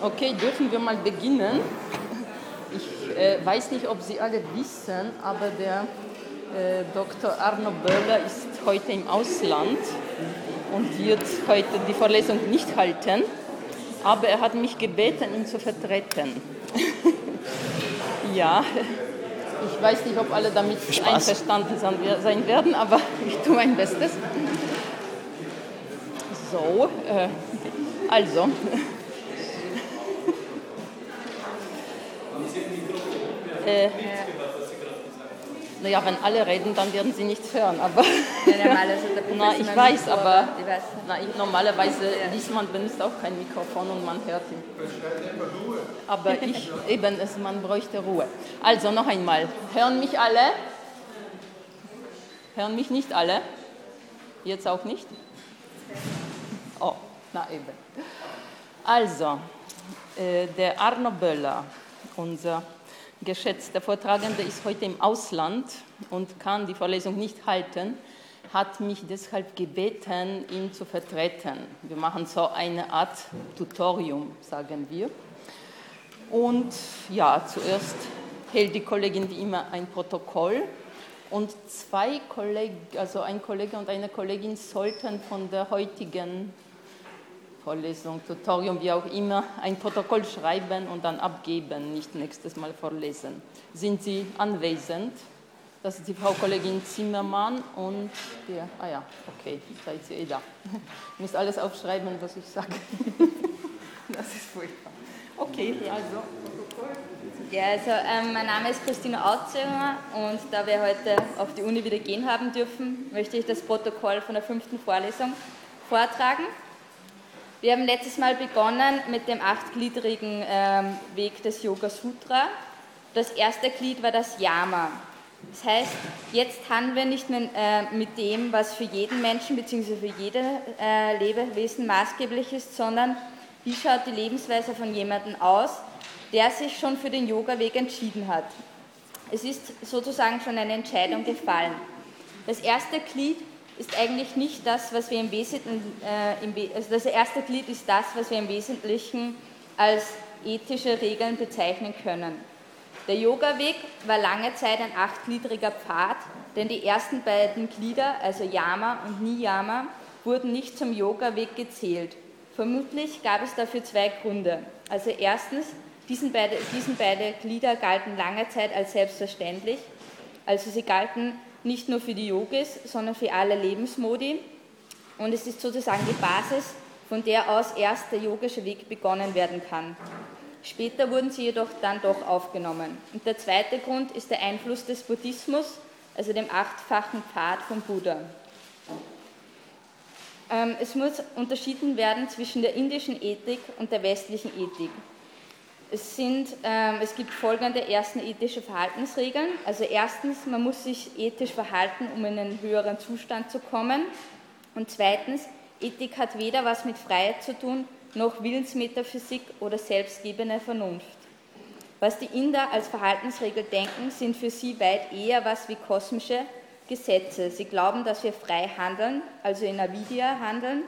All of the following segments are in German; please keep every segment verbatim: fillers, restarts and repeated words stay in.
Okay, dürfen wir mal beginnen? Ich äh, weiß nicht, ob Sie alle wissen, aber der äh, Doktor Arno Böhler ist heute im Ausland und wird heute die Vorlesung nicht halten, aber er hat mich gebeten, ihn zu vertreten. Ja, ich weiß nicht, ob alle damit Spaß. einverstanden sein werden, aber ich tue mein Bestes. So, äh, also... Äh, naja, wenn alle reden, dann werden sie nichts hören, aber na, ich weiß, aber na, ich, normalerweise liest man, benutzt auch kein Mikrofon und man hört ihn. Aber ich, eben, es, man bräuchte Ruhe. Also noch einmal, hören mich alle? Hören mich nicht alle? Jetzt auch nicht? Oh, na eben. Also, äh, der Arno Böhler, unser geschätzter Vortragende, ist heute im Ausland und kann die Vorlesung nicht halten, hat mich deshalb gebeten, ihn zu vertreten. Wir machen so eine Art Tutorium, sagen wir. Und ja, zuerst hält die Kollegin wie immer ein Protokoll und zwei Kollegen, also ein Kollege und eine Kollegin sollten von der heutigen Vorlesung, Tutorium, wie auch immer, ein Protokoll schreiben und dann abgeben, nicht nächstes Mal vorlesen. Sind Sie anwesend? Das ist die Frau Kollegin Zimmermann und der, ah ja, okay, seid ihr eh da. Ich muss alles aufschreiben, was ich sage. Das ist furchtbar. Okay, also Protokoll. Ja, also ähm, mein Name ist Christina Autzönger und da wir heute auf die Uni wieder gehen haben dürfen, möchte ich das Protokoll von der fünften Vorlesung vortragen. Wir haben letztes Mal begonnen mit dem achtgliedrigen ähm, Weg des Yoga Sutra. Das erste Glied war das Yama. Das heißt, jetzt handeln wir nicht mehr äh, mit dem, was für jeden Menschen bzw. für jedes äh, Lebewesen maßgeblich ist, sondern wie schaut die Lebensweise von jemandem aus, der sich schon für den Yoga-Weg entschieden hat. Es ist sozusagen schon eine Entscheidung gefallen. Das erste Glied ist eigentlich nicht das, was wir im Wesentlichen, äh, im We- also das erste Glied ist das, was wir im Wesentlichen als ethische Regeln bezeichnen können. Der Yoga-Weg war lange Zeit ein achtgliedriger Pfad, denn die ersten beiden Glieder, also Yama und Niyama, wurden nicht zum Yoga-Weg gezählt. Vermutlich gab es dafür zwei Gründe. Also erstens, diesen beide, diesen beide Glieder galten lange Zeit als selbstverständlich, also sie galten nicht nur für die Yogis, sondern für alle Lebensmodi. Und es ist sozusagen die Basis, von der aus erst der yogische Weg begonnen werden kann. Später wurden sie jedoch dann doch aufgenommen. Und der zweite Grund ist der Einfluss des Buddhismus, also dem achtfachen Pfad von Buddha. Es muss unterschieden werden zwischen der indischen Ethik und der westlichen Ethik. Es, sind, ähm, es gibt folgende ersten ethische Verhaltensregeln. Also erstens, man muss sich ethisch verhalten, um in einen höheren Zustand zu kommen. Und zweitens, Ethik hat weder was mit Freiheit zu tun, noch Willensmetaphysik oder selbstgebende Vernunft. Was die Inder als Verhaltensregel denken, sind für sie weit eher was wie kosmische Gesetze. Sie glauben, dass wir frei handeln, also in Avidya handeln.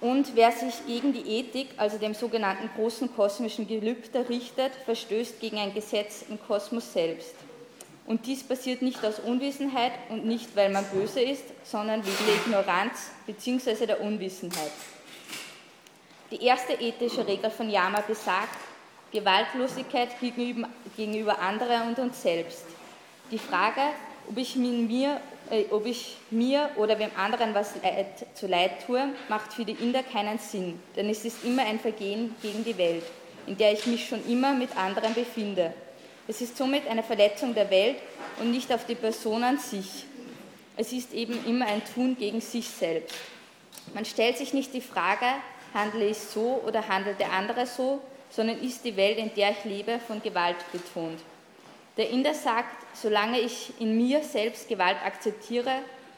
Und wer sich gegen die Ethik, also dem sogenannten großen kosmischen Gelübde, richtet, verstößt gegen ein Gesetz im Kosmos selbst. Und dies passiert nicht aus Unwissenheit und nicht, weil man böse ist, sondern wegen der Ignoranz bzw. der Unwissenheit. Die erste ethische Regel von Yama besagt, Gewaltlosigkeit gegenüber anderen und uns selbst. Die Frage, ob ich mir... Ob ich mir oder wem anderen was leid, zu leid tue, macht für die Inder keinen Sinn, denn es ist immer ein Vergehen gegen die Welt, in der ich mich schon immer mit anderen befinde. Es ist somit eine Verletzung der Welt und nicht auf die Person an sich. Es ist eben immer ein Tun gegen sich selbst. Man stellt sich nicht die Frage, handle ich so oder handelt der andere so, sondern ist die Welt, in der ich lebe, von Gewalt betont. Der Inder sagt, solange ich in mir selbst Gewalt akzeptiere,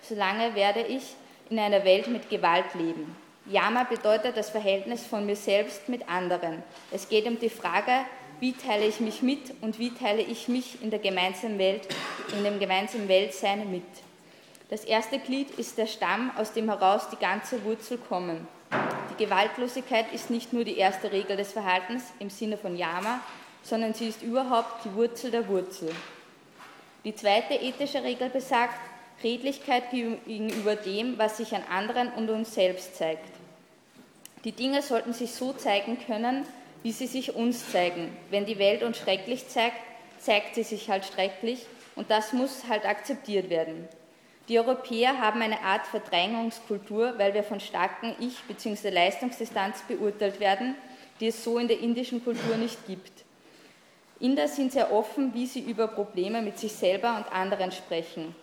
solange werde ich in einer Welt mit Gewalt leben. Yama bedeutet das Verhältnis von mir selbst mit anderen. Es geht um die Frage, wie teile ich mich mit und wie teile ich mich in der gemeinsamen Welt, in dem gemeinsamen Weltsein mit. Das erste Glied ist der Stamm, aus dem heraus die ganze Wurzel kommen. Die Gewaltlosigkeit ist nicht nur die erste Regel des Verhaltens im Sinne von Yama, sondern sie ist überhaupt die Wurzel der Wurzel. Die zweite ethische Regel besagt Redlichkeit gegenüber dem, was sich an anderen und uns selbst zeigt. Die Dinge sollten sich so zeigen können, wie sie sich uns zeigen. Wenn die Welt uns schrecklich zeigt, zeigt sie sich halt schrecklich und das muss halt akzeptiert werden. Die Europäer haben eine Art Verdrängungskultur, weil wir von starken Ich- bzw. Leistungsdistanz beurteilt werden, die es so in der indischen Kultur nicht gibt. Inder sind sehr offen, wie sie über Probleme mit sich selber und anderen sprechen.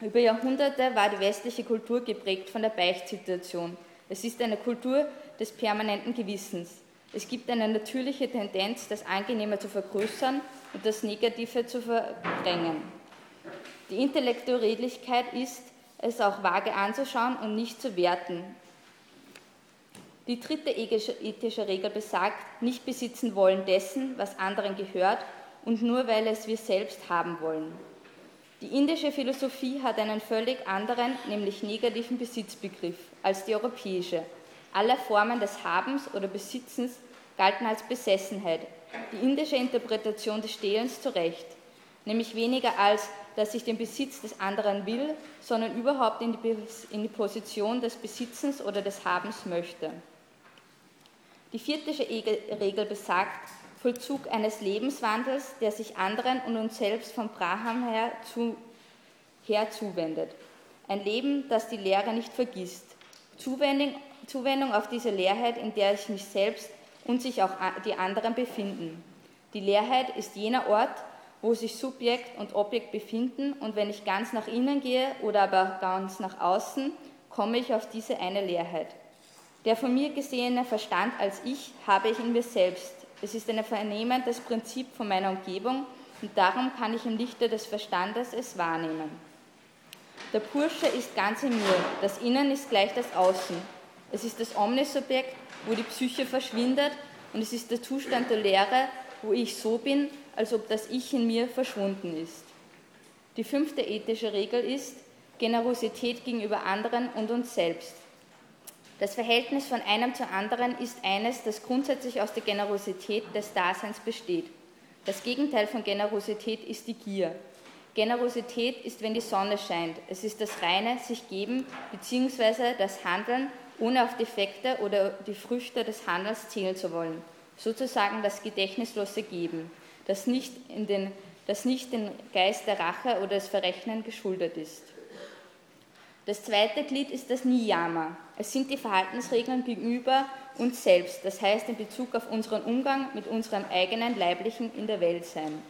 Über Jahrhunderte war die westliche Kultur geprägt von der Beichtsituation. Es ist eine Kultur des permanenten Gewissens. Es gibt eine natürliche Tendenz, das Angenehme zu vergrößern und das Negative zu verdrängen. Die intellektuelle Redlichkeit ist, es auch vage anzuschauen und nicht zu werten. Die dritte ethische Regel besagt, nicht besitzen wollen dessen, was anderen gehört und nur weil es wir selbst haben wollen. Die indische Philosophie hat einen völlig anderen, nämlich negativen Besitzbegriff als die europäische. Alle Formen des Habens oder Besitzens galten als Besessenheit. Die indische Interpretation des Stehlens zu Recht, nämlich weniger als, dass ich den Besitz des anderen will, sondern überhaupt in die, in die Position des Besitzens oder des Habens möchte. Die vierte Regel besagt Vollzug eines Lebenswandels, der sich anderen und uns selbst von Brahman her, zu, her zuwendet. Ein Leben, das die Lehre nicht vergisst. Zuwendung, Zuwendung auf diese Leerheit, in der ich mich selbst und sich auch die anderen befinden. Die Leerheit ist jener Ort, wo sich Subjekt und Objekt befinden und wenn ich ganz nach innen gehe oder aber ganz nach außen, komme ich auf diese eine Leerheit. Der von mir gesehene Verstand als Ich habe ich in mir selbst. Es ist ein vernehmendes Prinzip von meiner Umgebung und darum kann ich im Lichte des Verstandes es wahrnehmen. Der Purusha ist ganz in mir, das Innen ist gleich das Außen. Es ist das Omnisubjekt, wo die Psyche verschwindet und es ist der Zustand der Leere, wo ich so bin, als ob das Ich in mir verschwunden ist. Die fünfte ethische Regel ist Generosität gegenüber anderen und uns selbst. Das Verhältnis von einem zu anderen ist eines, das grundsätzlich aus der Generosität des Daseins besteht. Das Gegenteil von Generosität ist die Gier. Generosität ist, wenn die Sonne scheint. Es ist das reine Sich-Geben bzw. das Handeln, ohne auf Defekte oder die Früchte des Handelns zählen zu wollen. Sozusagen das gedächtnislose Geben. Das nicht, in den, das nicht dem Geist der Rache oder des Verrechnen geschuldet ist. Das zweite Glied ist das Niyama. Es sind die Verhaltensregeln gegenüber uns selbst, das heißt in Bezug auf unseren Umgang mit unserem eigenen Leiblichen in der Welt sein.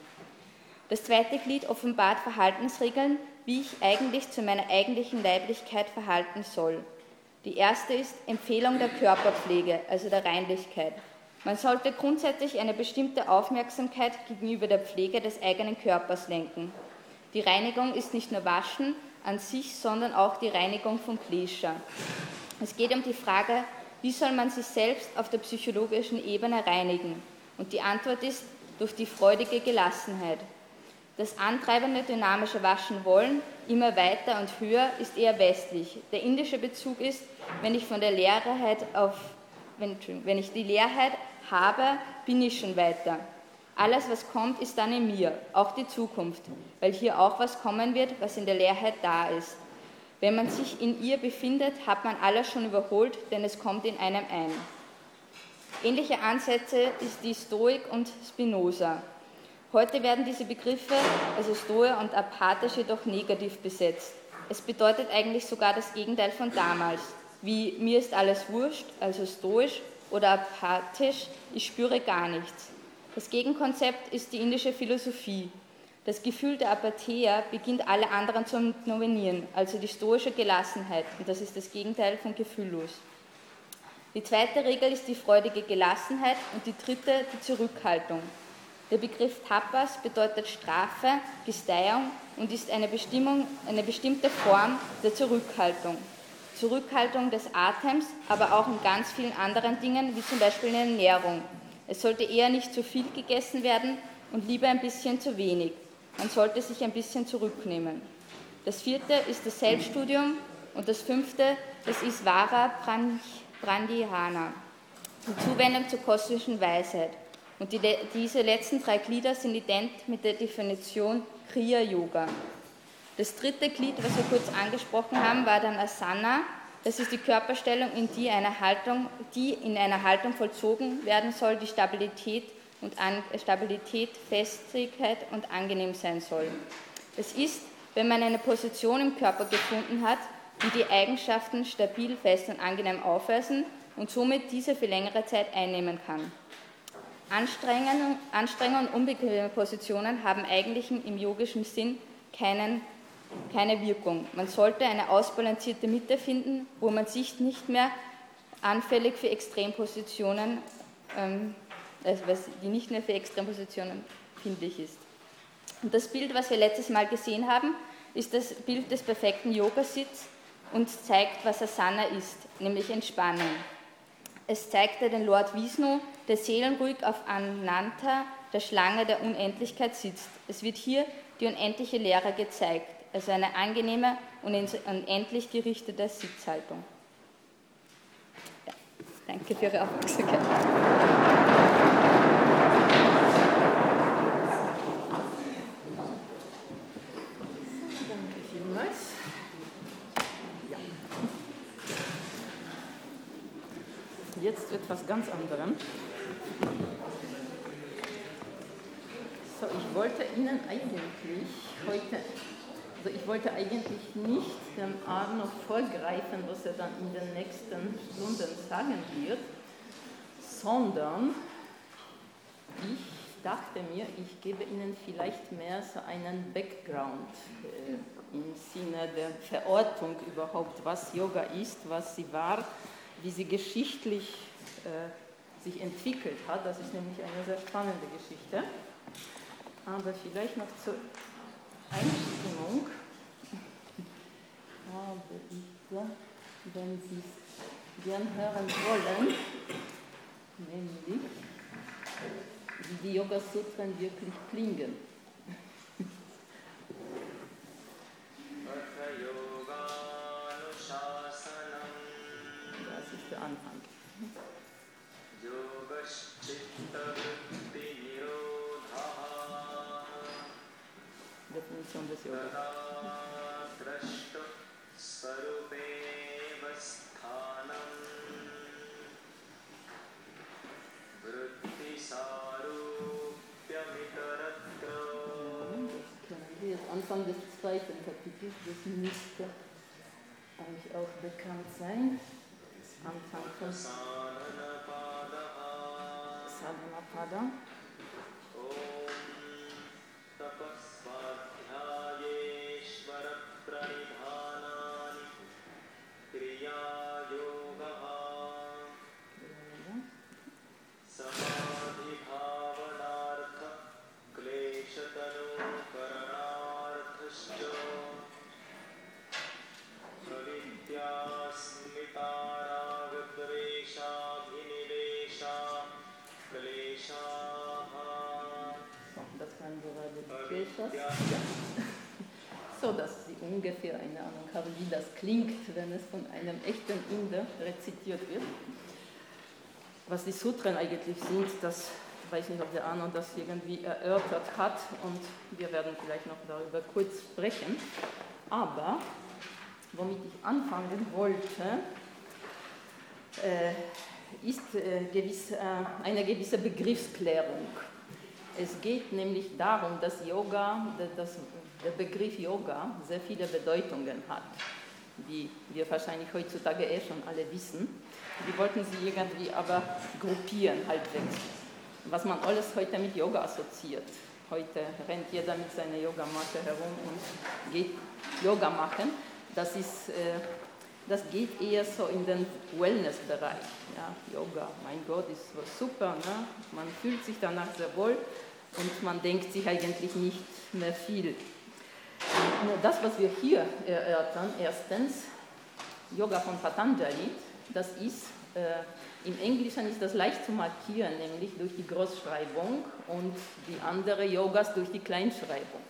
Das zweite Glied offenbart Verhaltensregeln, wie ich eigentlich zu meiner eigentlichen Leiblichkeit verhalten soll. Die erste ist Empfehlung der Körperpflege, also der Reinlichkeit. Man sollte grundsätzlich eine bestimmte Aufmerksamkeit gegenüber der Pflege des eigenen Körpers lenken. Die Reinigung ist nicht nur Waschen an sich, sondern auch die Reinigung von Kleshas. Es geht um die Frage, wie soll man sich selbst auf der psychologischen Ebene reinigen? Und die Antwort ist, durch die freudige Gelassenheit. Das antreibende dynamische Waschen wollen, immer weiter und höher, ist eher westlich. Der indische Bezug ist, wenn ich von der Leerheit auf, wenn, wenn ich die Leerheit habe, bin ich schon weiter. Alles, was kommt, ist dann in mir, auch die Zukunft, weil hier auch was kommen wird, was in der Leerheit da ist. Wenn man sich in ihr befindet, hat man alles schon überholt, denn es kommt in einem ein. Ähnliche Ansätze ist die Stoik und Spinoza. Heute werden diese Begriffe, also Stoa und Apathisch, jedoch negativ besetzt. Es bedeutet eigentlich sogar das Gegenteil von damals, wie mir ist alles wurscht, also stoisch, oder apathisch, ich spüre gar nichts. Das Gegenkonzept ist die indische Philosophie. Das Gefühl der Apathie beginnt alle anderen zu nominieren, also die stoische Gelassenheit, und das ist das Gegenteil von gefühllos. Die zweite Regel ist die freudige Gelassenheit und die dritte die Zurückhaltung. Der Begriff Tapas bedeutet Strafe, Gesteigung und ist eine, Bestimmung, eine bestimmte Form der Zurückhaltung. Zurückhaltung des Atems, aber auch in ganz vielen anderen Dingen, wie zum Beispiel in der Ernährung. Es sollte eher nicht zu viel gegessen werden und lieber ein bisschen zu wenig. Man sollte sich ein bisschen zurücknehmen. Das vierte ist das Selbststudium und das fünfte, das Ishvara Brandihana, die Zuwendung zur kosmischen Weisheit. Und die, diese letzten drei Glieder sind ident mit der Definition Kriya-Yoga. Das dritte Glied, was wir kurz angesprochen haben, war dann Asana. Das ist die Körperstellung, in die, eine Haltung, die in einer Haltung vollzogen werden soll, die Stabilität, und An- Stabilität, Festigkeit und angenehm sein soll. Es ist, wenn man eine Position im Körper gefunden hat, die die Eigenschaften stabil, fest und angenehm aufweisen und somit diese für längere Zeit einnehmen kann. Anstrengende, anstrengende und unbequeme Positionen haben eigentlich im yogischen Sinn keinen, keine Wirkung. Man sollte eine ausbalancierte Mitte finden, wo man sich nicht mehr anfällig für Extrempositionen, ähm, also die nicht mehr für Extrempositionen findlich ist. Und das Bild, was wir letztes Mal gesehen haben, ist das Bild des perfekten Yogasitz und zeigt, was Asana ist, nämlich Entspannung. Es zeigte den Lord Vishnu, der seelenruhig auf Ananta, der Schlange der Unendlichkeit, sitzt. Es wird hier die unendliche Lehre gezeigt, also eine angenehme und unendlich gerichtete Sitzhaltung. Ja, danke für Ihre Aufmerksamkeit. Danke vielmals. Jetzt wird was ganz anderem. So, ich wollte Ihnen eigentlich heute, also ich wollte eigentlich nicht dem Arno vorgreifen, was er dann in den nächsten Stunden sagen wird, sondern ich dachte mir, ich gebe Ihnen vielleicht mehr so einen Background äh, im Sinne der Verortung überhaupt, was Yoga ist, was sie war, wie sie geschichtlich äh, sich entwickelt hat. Das ist nämlich eine sehr spannende Geschichte. Aber vielleicht noch zur Einstimmung habe ich da, wenn Sie es gern hören wollen, nämlich wie die Yoga-Sutren wirklich klingen. Anfang. Definition des Yoga. Ja, Anfang des zweiten Kapitels, das müsste euch auch bekannt sein. Anfang von Sadhanapada. So, dass Sie ungefähr eine Ahnung haben, wie das klingt, wenn es von einem echten Inder rezitiert wird. Was die Sutren eigentlich sind, das weiß nicht, ob der Arno das irgendwie erörtert hat, und wir werden vielleicht noch darüber kurz sprechen. Aber womit ich anfangen wollte, äh, ist äh, gewiss, äh, eine gewisse Begriffsklärung. Es geht nämlich darum, dass Yoga, dass der Begriff Yoga sehr viele Bedeutungen hat, wie wir wahrscheinlich heutzutage eh schon alle wissen. Wir wollten sie irgendwie aber gruppieren halbwegs, was man alles heute mit Yoga assoziiert. Heute rennt jeder mit seiner Yogamatte herum und geht Yoga machen. Das ist, das geht eher so in den Wellness-Bereich. Ja, Yoga, mein Gott, ist super, ne? Man fühlt sich danach sehr wohl. Und man denkt sich eigentlich nicht mehr viel. Das, was wir hier erörtern, erstens, Yoga von Patanjali, das ist, äh, im Englischen ist das leicht zu markieren, nämlich durch die Großschreibung, und die anderen Yogas durch die Kleinschreibung.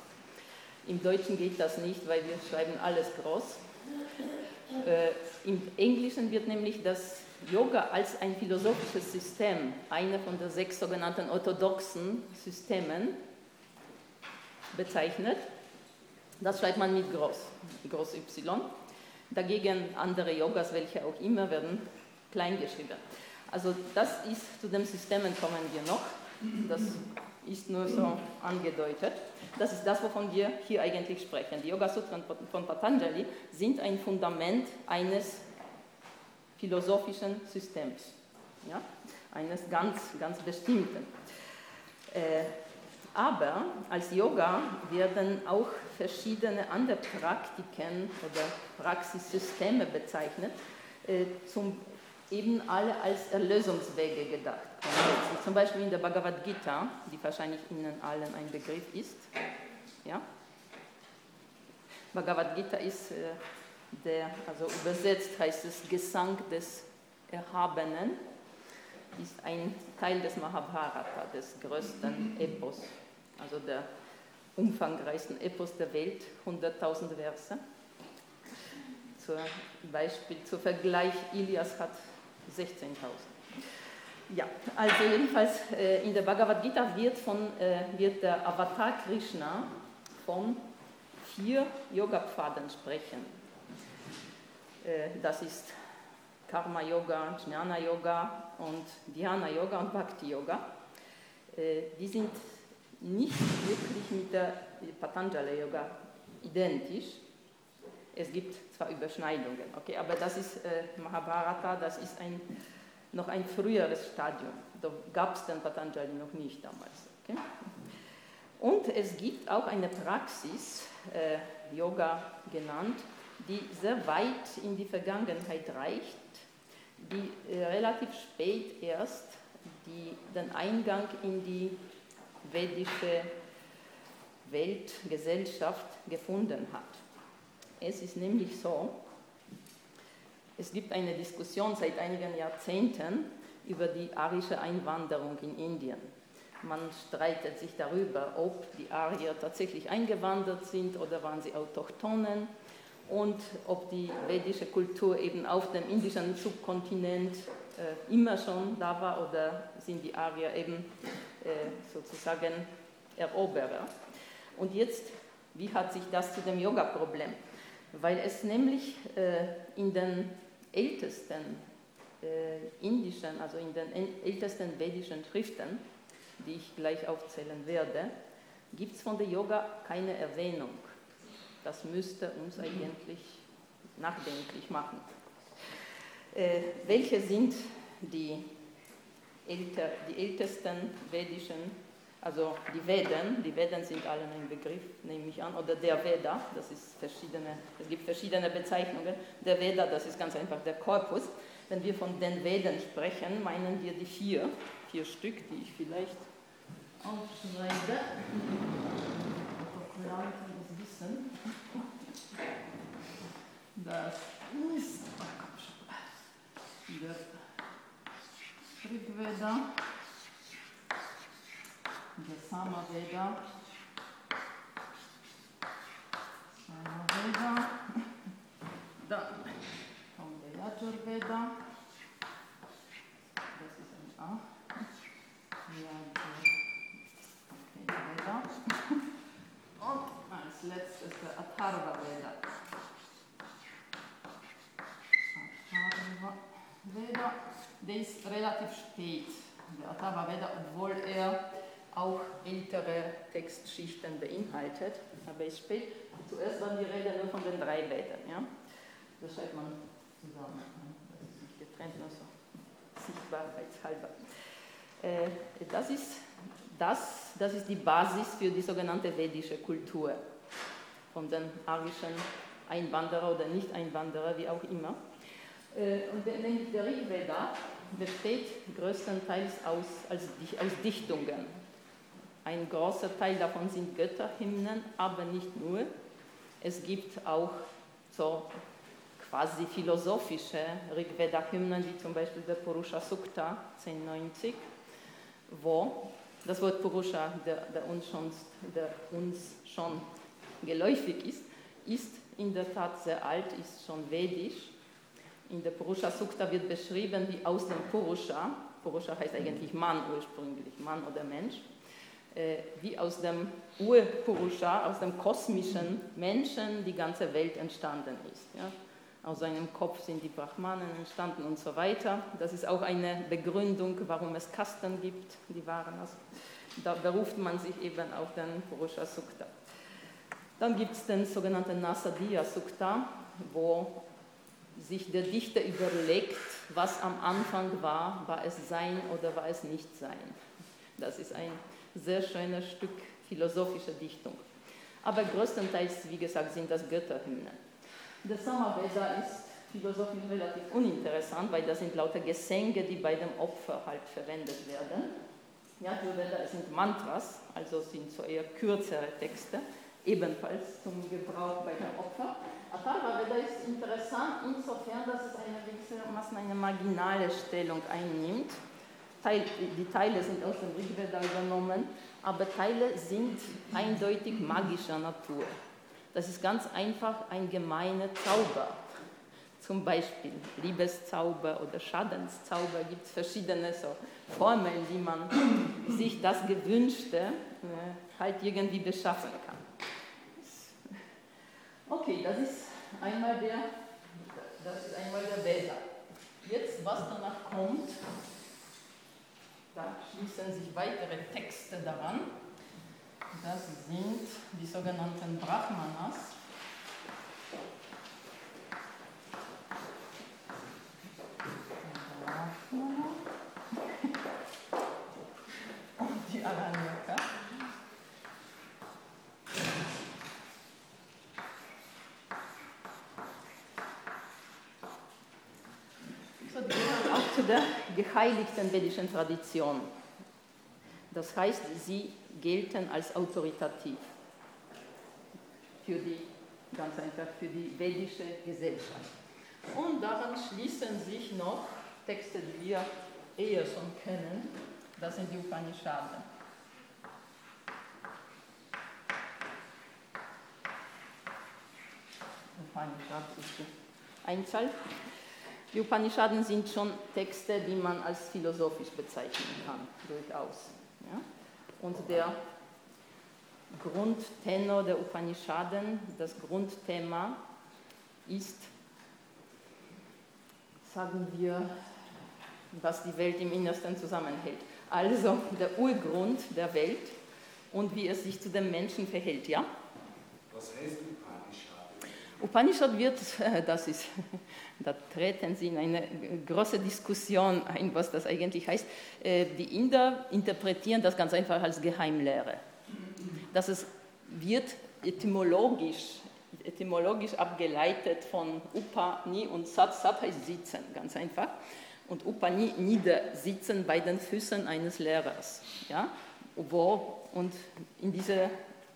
Im Deutschen geht das nicht, weil wir schreiben alles groß. Äh, im Englischen wird nämlich das Yoga als ein philosophisches System, einer von den sechs sogenannten orthodoxen Systemen bezeichnet. Das schreibt man mit groß, groß Y. Dagegen andere Yogas, welche auch immer, werden klein geschrieben. Also das ist, zu den Systemen kommen wir noch. Das ist nur so angedeutet. Das ist das, wovon wir hier eigentlich sprechen. Die Yoga Sutra von Patanjali sind ein Fundament eines philosophischen Systems. Ja? Eines ganz, ganz bestimmten. Äh, aber als Yoga werden auch verschiedene andere Praktiken oder Praxissysteme bezeichnet, äh, zum, eben alle als Erlösungswege gedacht. Zum Beispiel in der Bhagavad-Gita, die wahrscheinlich Ihnen allen ein Begriff ist. Ja? Bhagavad-Gita ist... Äh, Der, also übersetzt heißt es Gesang des Erhabenen, ist ein Teil des Mahabharata, des größten Epos, also der umfangreichsten Epos der Welt, hunderttausend Verse. Zum Beispiel, zum Vergleich, Ilias hat sechzehntausend. Ja, also jedenfalls in der Bhagavad Gita wird, von, wird der Avatar Krishna von vier Yoga-Pfaden sprechen. Das ist Karma-Yoga, Jnana-Yoga und Dhyana-Yoga und Bhakti-Yoga. Die sind nicht wirklich mit der Patanjali-Yoga identisch. Es gibt zwar Überschneidungen, okay, aber das ist äh, Mahabharata, das ist ein, noch ein früheres Stadium. Da gab es den Patanjali noch nicht damals. Okay? Und es gibt auch eine Praxis, äh, Yoga genannt, die sehr weit in die Vergangenheit reicht, die äh, relativ spät erst die, den Eingang in die vedische Weltgesellschaft gefunden hat. Es ist nämlich so, es gibt eine Diskussion seit einigen Jahrzehnten über die arische Einwanderung in Indien. Man streitet sich darüber, ob die Arier tatsächlich eingewandert sind oder waren sie Autochtonen. Und ob die vedische Kultur eben auf dem indischen Subkontinent äh, immer schon da war oder sind die Arier eben äh, sozusagen Eroberer. Und jetzt, wie hat sich das zu dem Yoga-Problem? Weil es nämlich äh, in den ältesten äh, indischen, also in den ältesten vedischen Schriften, die ich gleich aufzählen werde, gibt es von der Yoga keine Erwähnung. Das müsste uns eigentlich nachdenklich machen. Äh, welche sind die, älter, die ältesten vedischen, also die Veden, die Veden sind alle ein Begriff, nehme ich an, oder der Veda, das ist verschiedene, es gibt verschiedene Bezeichnungen. Der Veda, das ist ganz einfach der Korpus. Wenn wir von den Veden sprechen, meinen wir die vier, vier Stück, die ich vielleicht aufschreibe. Das ist der Rigveda, der Samaveda, Samaveda, dann kommt der Yajurveda, das ist ein A, Yajurveda, und als letztes der Atharva Veda. Veda, der ist relativ spät, der Atharva Veda, obwohl er auch ältere Textschichten beinhaltet, aber ist spät. Zuerst war die Rede nur von den drei Veden. Ja? Das schreibt man zusammen, das ist nicht getrennt, nur so sichtbarheitshalber. Äh, das, ist das, das ist die Basis für die sogenannte vedische Kultur von den arischen Einwanderern oder Nicht-Einwanderern, wie auch immer. Und der, der Rigveda besteht größtenteils aus, als, aus Dichtungen. Ein großer Teil davon sind Götterhymnen, aber nicht nur. Es gibt auch so quasi philosophische Rigveda-Hymnen, wie zum Beispiel der Purusha Sukta zehn neunzig, wo das Wort Purusha, der, der, uns schon, der uns schon geläufig ist, ist in der Tat sehr alt, ist schon vedisch. In der Purusha Sukta wird beschrieben, wie aus dem Purusha, Purusha heißt eigentlich Mann ursprünglich, Mann oder Mensch, wie aus dem Ur-Purusha, aus dem kosmischen Menschen die ganze Welt entstanden ist. Ja? Aus seinem Kopf sind die Brahmanen entstanden und so weiter. Das ist auch eine Begründung, warum es Kasten gibt, die Varnas. Da beruft man sich eben auf den Purusha Sukta. Dann gibt es den sogenannten Nasadiya Sukta, wo sich der Dichter überlegt, was am Anfang war, war es Sein oder war es nicht Sein. Das ist ein sehr schönes Stück philosophischer Dichtung. Aber größtenteils, wie gesagt, sind das Götterhymnen. Der Samaveda ist philosophisch relativ uninteressant, weil das sind lauter Gesänge, die bei dem Opfer halt verwendet werden. Yajurveda sind Mantras, also sind so eher kürzere Texte, ebenfalls zum Gebrauch bei dem Opfer. Atharva Veda ist interessant insofern, dass es eine gewissermaßen eine marginale Stellung einnimmt. Die Teile sind aus dem Rigveda übernommen, aber Teile sind eindeutig magischer Natur. Das ist ganz einfach ein gemeiner Zauber. Zum Beispiel Liebeszauber oder Schadenszauber, gibt es verschiedene so Formeln, wie man sich das Gewünschte halt irgendwie beschaffen kann. Okay, das ist einmal der, das ist einmal der Veda. Jetzt, was danach kommt, da schließen sich weitere Texte daran. Das sind die sogenannten Brahmanas. Und die Aranyaka. So, die gehören auch zu der geheiligten vedischen Tradition. Das heißt, sie gelten als autoritativ für die, ganz einfach für die vedische Gesellschaft. Und daran schließen sich noch Texte, die wir eher schon kennen, das sind die Upanishaden. Upanishad ist die Einzahl. Die Upanishaden sind schon Texte, die man als philosophisch bezeichnen kann, durchaus. Ja? Und der Grundtenor der Upanishaden, das Grundthema ist, sagen wir, was die Welt im Innersten zusammenhält. Also der Urgrund der Welt und wie es sich zu den Menschen verhält, ja? Was heißt Upanishad? Upanishad wird, das ist, da treten Sie in eine große Diskussion ein, was das eigentlich heißt. Die Inder interpretieren das ganz einfach als Geheimlehre. Das ist, wird etymologisch etymologisch abgeleitet von Upani und Sat. Sat heißt sitzen, ganz einfach. Und Upani, niedersitzen bei den Füßen eines Lehrers. Ja? Wo, und in dieser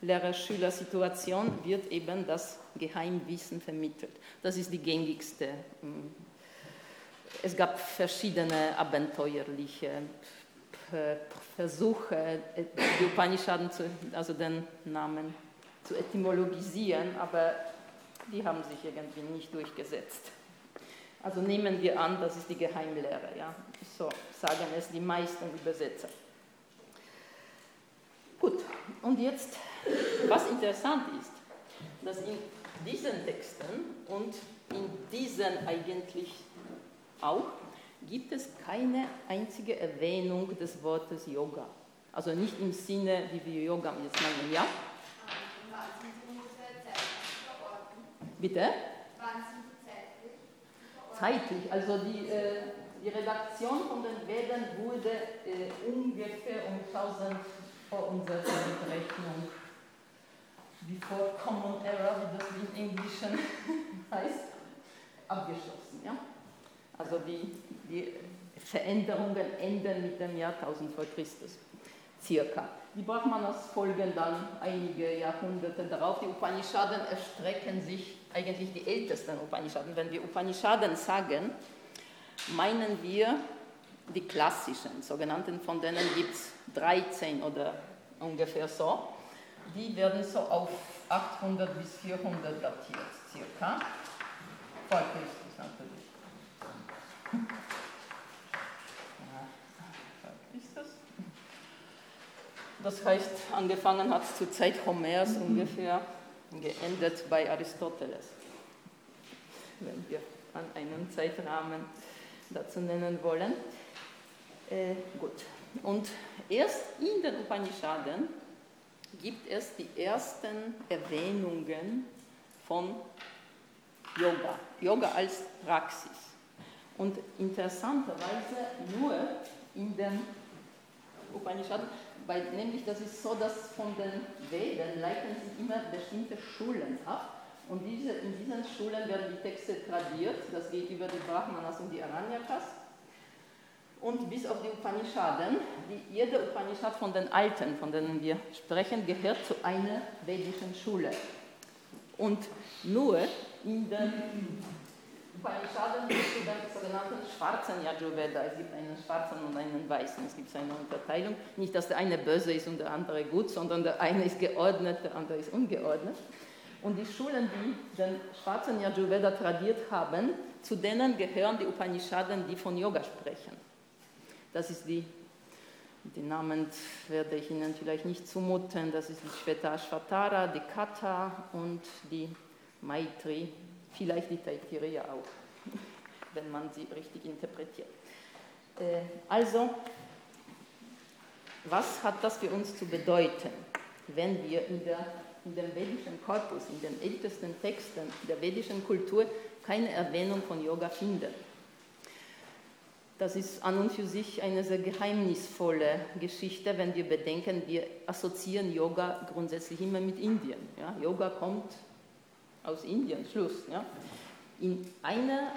Lehrer-Schüler-Situation wird eben das Geheimwissen vermittelt. Das ist die gängigste. Es gab verschiedene abenteuerliche Versuche, die Upanishaden, zu, also den Namen zu etymologisieren, aber die haben sich irgendwie nicht durchgesetzt. Also nehmen wir an, das ist die Geheimlehre, ja? So sagen es die meisten Übersetzer. Gut, und jetzt, was interessant ist, dass in diesen Texten und in diesen eigentlich auch, gibt es keine einzige Erwähnung des Wortes Yoga. Also nicht im Sinne, wie wir Yoga jetzt meinen, ja? Bitte? Wann sind die zeitlich? Zeitlich, also die, äh, die Redaktion von den Veden wurde äh, ungefähr um tausend vor unserer Zeitrechnung, before Common Era, wie das im Englischen heißt, abgeschlossen. Ja? Also die, die Veränderungen enden mit dem Jahr tausend vor Christus, circa. Die Brahmanas folgen dann einige Jahrhunderte darauf. Die Upanishaden erstrecken sich, eigentlich die ältesten Upanishaden. Wenn wir Upanishaden sagen, meinen wir die klassischen, sogenannten, von denen gibt es dreizehn oder ungefähr so. Die werden so auf achthundert bis vierhundert datiert, circa. Vor Christus natürlich. Das heißt, angefangen hat es zur Zeit Homers ungefähr, geendet bei Aristoteles. Wenn wir an einen Zeitrahmen dazu nennen wollen. Äh, gut. Und erst in den Upanishaden gibt es die ersten Erwähnungen von Yoga. Yoga als Praxis. Und interessanterweise nur in den Upanishaden, weil nämlich das ist so, dass von den Veden leiten sich immer bestimmte Schulen ab. Und diese, in diesen Schulen werden die Texte tradiert, das geht über die Brahmanas und die Aranyakas. Und bis auf die Upanishaden, die, jede Upanishad von den Alten, von denen wir sprechen, gehört zu einer vedischen Schule. Und nur in den Upanishaden gibt es den sogenannten schwarzen Yajurveda. Es gibt einen schwarzen und einen weißen, es gibt eine Unterteilung. Nicht, dass der eine böse ist und der andere gut, sondern der eine ist geordnet, der andere ist ungeordnet. Und die Schulen, die den schwarzen Yajurveda tradiert haben, zu denen gehören die Upanishaden, die von Yoga sprechen. Das ist die, den Namen werde ich Ihnen vielleicht nicht zumuten, das ist die Shvetashvatara, die Katha und die Maitri, vielleicht die Taittiriya auch, wenn man sie richtig interpretiert. Also, was hat das für uns zu bedeuten, wenn wir in der in dem vedischen Korpus, in den ältesten Texten der vedischen Kultur keine Erwähnung von Yoga finden? Das ist an und für sich eine sehr geheimnisvolle Geschichte, wenn wir bedenken, wir assoziieren Yoga grundsätzlich immer mit Indien. Ja, Yoga kommt aus Indien, Schluss. Ja. In einer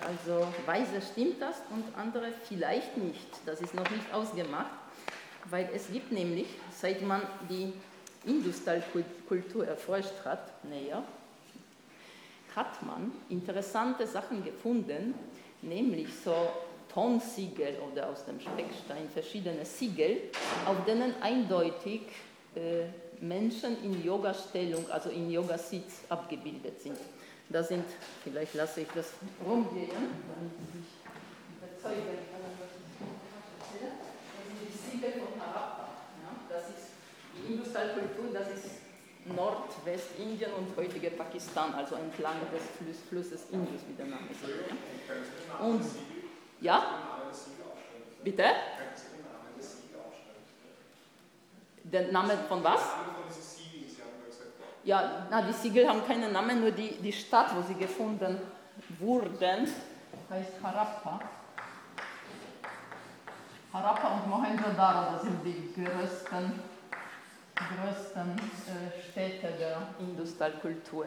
also Weise stimmt das und andere vielleicht nicht. Das ist noch nicht ausgemacht, weil es gibt nämlich, seit man die Indus-Tal-Kultur erforscht hat, näher, hat man interessante Sachen gefunden, nämlich so Tonsiegel oder aus dem Speckstein verschiedene Siegel, auf denen eindeutig äh, Menschen in Yoga-Stellung, also in Yoga-Sitz abgebildet sind. Da sind, vielleicht lasse ich das rumgehen, damit Sie sich überzeugen können, was ich erzähle. Das sind die Siegel von Harappa. Ja, das ist die Indus-Tal-Kultur, das ist Nordwestindien und heutige Pakistan, also entlang des Fluss, Flusses Indus, wie der Name sagt. Und, ja? Bitte? Der Name von was? Ja, na, die Siegel haben keinen Namen, nur die, die Stadt, wo sie gefunden wurden, heißt Harappa. Harappa und Mohenjo-Daro, das sind die größten größten äh, Städte der Indus-Tal-Kultur.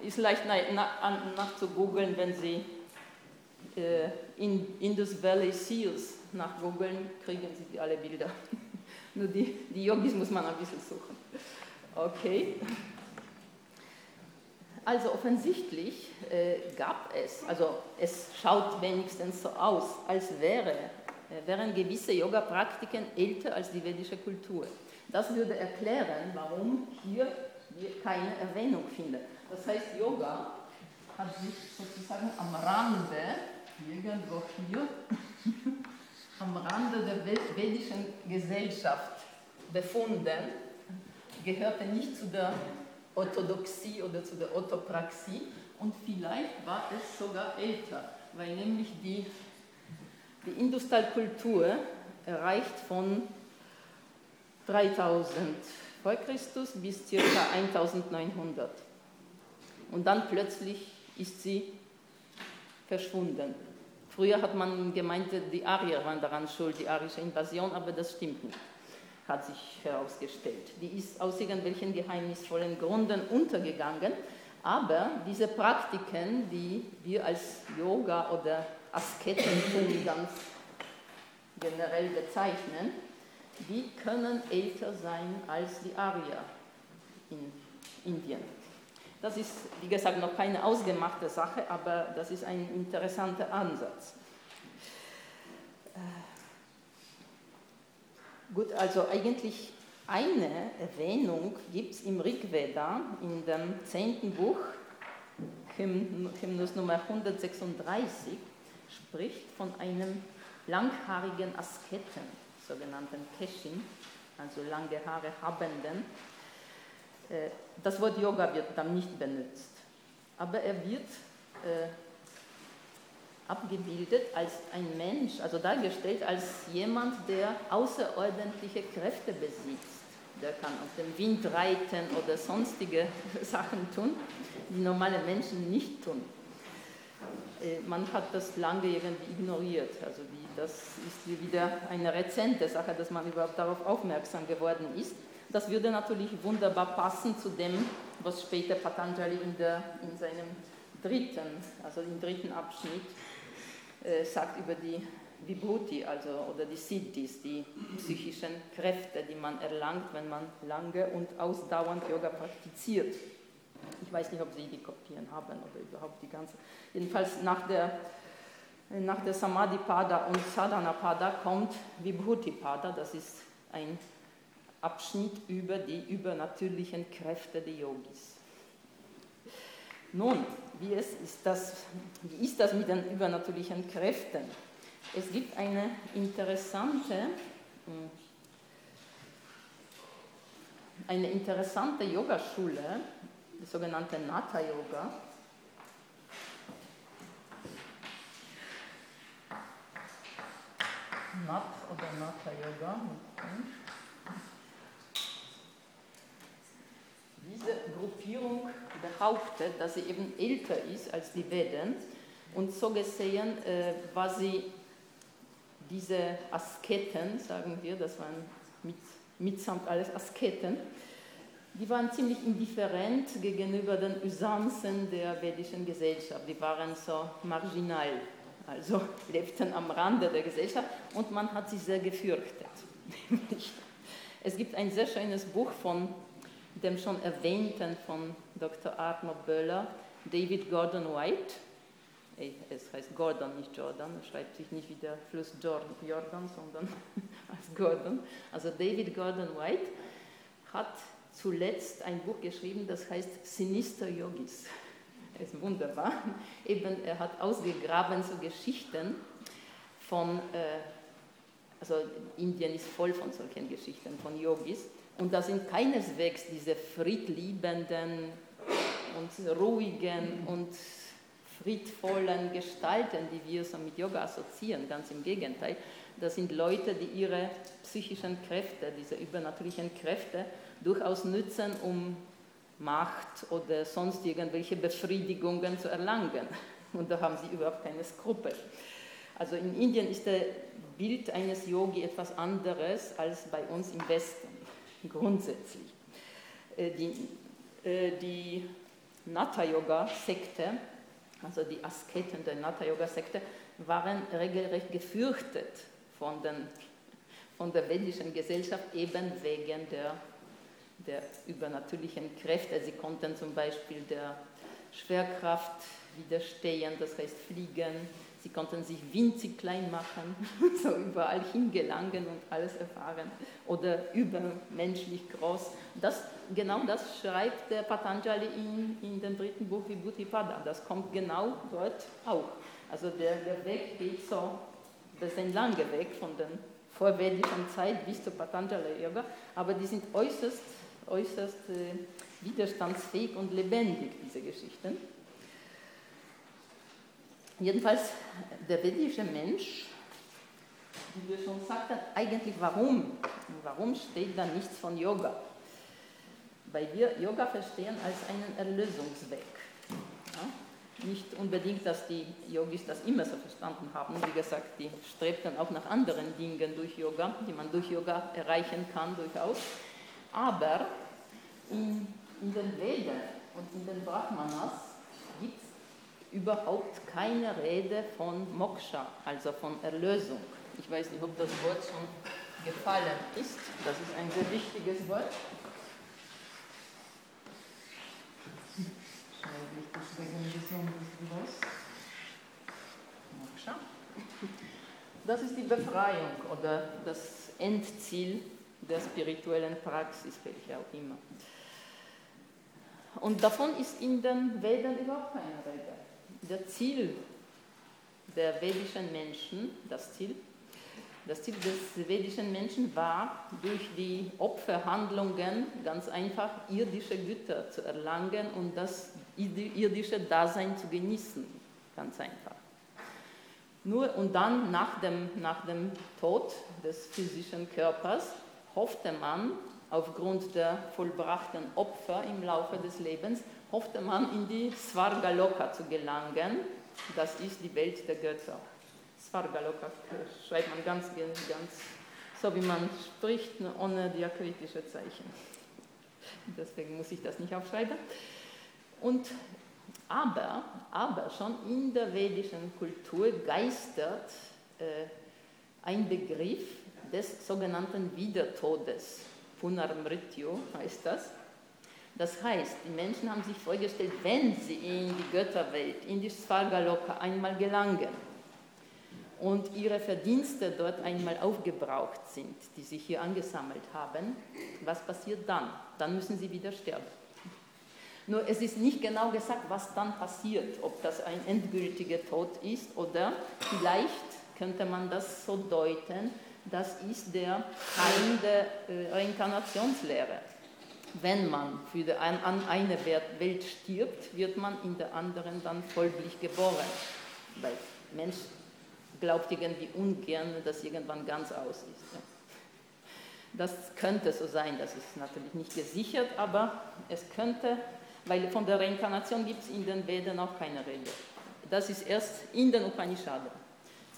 Ist leicht nachzugoogeln, nach, nach wenn Sie äh, in Indus Valley Seals nachgoogeln, kriegen Sie alle Bilder. Nur die, die Yogis muss man ein bisschen suchen. Okay. Also offensichtlich äh, gab es, also es schaut wenigstens so aus, als wäre, äh, wären gewisse Yoga-Praktiken älter als die vedische Kultur. Das würde erklären, warum hier wir keine Erwähnung finden. Das heißt, Yoga hat sich sozusagen am Rande, irgendwo hier, am Rande der vedischen Gesellschaft befunden, gehörte nicht zu der Orthodoxie oder zu der Orthopraxie und vielleicht war es sogar älter, weil nämlich die, die Indus-Tal-Kultur erreicht von dreitausend vor Christus bis ca. neunzehnhundert. Und dann plötzlich ist sie verschwunden. Früher hat man gemeint, die Arier waren daran schuld, die arische Invasion, aber das stimmt nicht, hat sich herausgestellt. Die ist aus irgendwelchen geheimnisvollen Gründen untergegangen, aber diese Praktiken, die wir als Yoga oder Asketentum ganz generell bezeichnen, die können älter sein als die Arier in Indien. Das ist, wie gesagt, noch keine ausgemachte Sache, aber das ist ein interessanter Ansatz. Gut, also eigentlich eine Erwähnung gibt es im Rigveda, in dem zehnten Buch, Hymnus Nummer hundertsechsunddreißig spricht von einem langhaarigen Asketen, sogenannten Keshin, also lange Haare habenden. Das Wort Yoga wird dann nicht benutzt, aber er wird äh, abgebildet als ein Mensch, also dargestellt als jemand, der außerordentliche Kräfte besitzt. Der kann auf dem Wind reiten oder sonstige Sachen tun, die normale Menschen nicht tun. Äh, man hat das lange irgendwie ignoriert. Also die, das ist wieder eine rezente Sache, dass man überhaupt darauf aufmerksam geworden ist. Das würde natürlich wunderbar passen zu dem, was später Patanjali in, der, in seinem dritten, also im dritten Abschnitt äh, sagt über die Vibhuti, also oder die Siddhis, die psychischen Kräfte, die man erlangt, wenn man lange und ausdauernd Yoga praktiziert. Ich weiß nicht, ob Sie die Kopien haben oder überhaupt die ganze. Jedenfalls nach der nach der Samadhi-Pada und Sadhana-Pada kommt Vibhuti-Pada. Das ist ein Abschnitt über die übernatürlichen Kräfte der Yogis. Nun, wie, es ist das, wie ist das mit den übernatürlichen Kräften? Es gibt eine interessante, eine interessante Yogaschule, die sogenannte Natha-Yoga. Nat oder Natha-Yoga. Diese Gruppierung behauptet, dass sie eben älter ist als die Veden, und so gesehen äh, war sie diese Asketen, sagen wir, das waren mit, mitsamt alles Asketen, die waren ziemlich indifferent gegenüber den Usanzen der vedischen Gesellschaft. Die waren so marginal, also lebten am Rande der Gesellschaft, und man hat sich sehr gefürchtet. Es gibt ein sehr schönes Buch von dem schon erwähnten von Doktor Arno Böhler, David Gordon White. Es heißt Gordon, nicht Jordan, es schreibt sich nicht wie der Fluss Jordan, sondern als Gordon. Also David Gordon White hat zuletzt ein Buch geschrieben, das heißt Sinister Yogis. Es ist wunderbar. Eben, er hat ausgegraben so Geschichten von, äh, also Indien ist voll von solchen Geschichten, von Yogis. Und das sind keineswegs diese friedliebenden und ruhigen und friedvollen Gestalten, die wir so mit Yoga assoziieren, ganz im Gegenteil. Das sind Leute, die ihre psychischen Kräfte, diese übernatürlichen Kräfte, durchaus nützen, um Macht oder sonst irgendwelche Befriedigungen zu erlangen. Und da haben sie überhaupt keine Skrupel. Also in Indien ist das Bild eines Yogi etwas anderes als bei uns im Westen. Grundsätzlich. Die, die Natha-Yoga-Sekte, also die Asketen der Natha-Yoga-Sekte, waren regelrecht gefürchtet von, den, von der vedischen Gesellschaft, eben wegen der, der übernatürlichen Kräfte. Sie konnten zum Beispiel der Schwerkraft widerstehen, das heißt fliegen. Sie konnten sich winzig klein machen, so überall hingelangen und alles erfahren, oder übermenschlich groß. Das, genau das schreibt der Patanjali in, in dem dritten Buch Vibhuti-Pada. Das kommt genau dort auch. Also der, der Weg geht so, das ist ein langer Weg von der vorvedischen Zeit bis zur Patanjali-Yoga, aber die sind äußerst, äußerst äh, widerstandsfähig und lebendig, diese Geschichten. Jedenfalls, der vedische Mensch, wie wir schon sagten, eigentlich warum? Warum steht da nichts von Yoga? Weil wir Yoga verstehen als einen Erlösungsweg. Ja? Nicht unbedingt, dass die Yogis das immer so verstanden haben. Wie gesagt, die strebten auch nach anderen Dingen durch Yoga, die man durch Yoga erreichen kann, durchaus. Aber in, in den Veden und in den Brahmanas gibt es überhaupt keine Rede von Moksha, also von Erlösung. Ich weiß nicht, ob das Wort schon gefallen ist. Das ist ein sehr wichtiges Wort. Moksha. Das ist die Befreiung oder das Endziel der spirituellen Praxis, welche auch immer. Und davon ist in den Veden überhaupt keine Rede. Das Ziel der vedischen Menschen, das Ziel, das Ziel des vedischen Menschen war, durch die Opferhandlungen ganz einfach irdische Güter zu erlangen und das irdische Dasein zu genießen. Ganz einfach. Nur und dann nach dem, nach dem Tod des physischen Körpers hoffte man, aufgrund der vollbrachten Opfer im Laufe des Lebens, hoffte man in die Svargaloka zu gelangen. Das ist die Welt der Götter. Svargaloka schreibt man ganz, ganz, so wie man spricht, ohne diakritische Zeichen. Deswegen muss ich das nicht aufschreiben. Und aber, aber schon in der vedischen Kultur geistert äh, ein Begriff des sogenannten Wiedertodes. Punarmrityu heißt das. Das heißt, die Menschen haben sich vorgestellt, wenn sie in die Götterwelt, in die Svargaloka einmal gelangen und ihre Verdienste dort einmal aufgebraucht sind, die sie hier angesammelt haben, was passiert dann? Dann müssen sie wieder sterben. Nur es ist nicht genau gesagt, was dann passiert, ob das ein endgültiger Tod ist oder vielleicht könnte man das so deuten, das ist der Keim der Reinkarnationslehre. Wenn man für die, an eine Welt stirbt, wird man in der anderen dann folglich geboren. Weil der Mensch glaubt irgendwie ungern, dass irgendwann ganz aus ist. Das könnte so sein, das ist natürlich nicht gesichert, aber es könnte, weil von der Reinkarnation gibt es in den Veden auch keine Rede. Das ist erst in den Upanishaden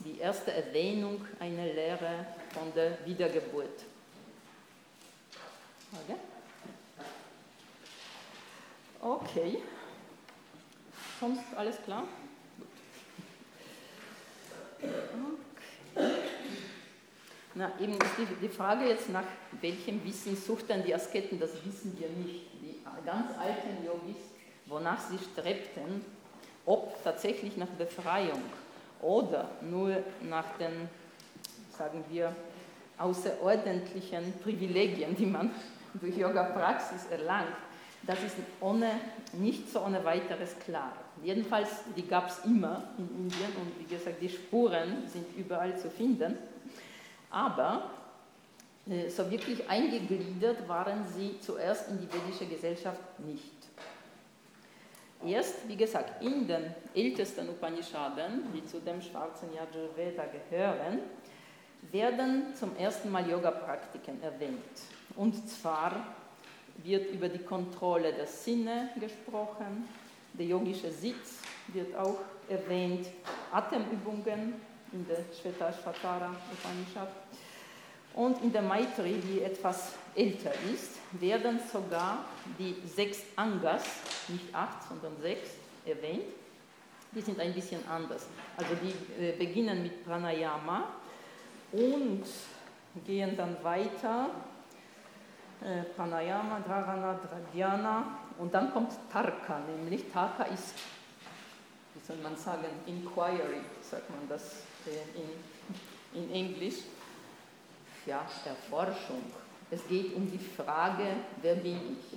die erste Erwähnung einer Lehre von der Wiedergeburt. Okay. Okay. Sonst alles klar? Gut. Okay. Na, eben ist die, die Frage jetzt, nach welchem Wissen suchten die Asketen, das wissen wir nicht. Die ganz alten Yogis, wonach sie strebten, ob tatsächlich nach Befreiung oder nur nach den, sagen wir, außerordentlichen Privilegien, die man durch Yoga-Praxis erlangt, das ist ohne, nicht so ohne weiteres klar. Jedenfalls, die gab es immer in Indien und wie gesagt, die Spuren sind überall zu finden. Aber äh, so wirklich eingegliedert waren sie zuerst in die vedische Gesellschaft nicht. Erst, wie gesagt, in den ältesten Upanishaden, die zu dem schwarzen Yajurveda gehören, werden zum ersten Mal Yoga-Praktiken erwähnt. Und zwar wird über die Kontrolle der Sinne gesprochen, der yogische Sitz wird auch erwähnt, Atemübungen in der Shvetashvatara Upanishad. Und in der Maitri, die etwas älter ist, werden sogar die sechs Angas, nicht acht, sondern sechs, erwähnt. Die sind ein bisschen anders. Also die äh, beginnen mit Pranayama und gehen dann weiter. Äh, Pranayama, Dharana, Dhyana und dann kommt Tarka, nämlich Tarka ist, wie soll man sagen, Inquiry, sagt man das äh, in, in Englisch. Ja, Erforschung. Es geht um die Frage, wer bin ich?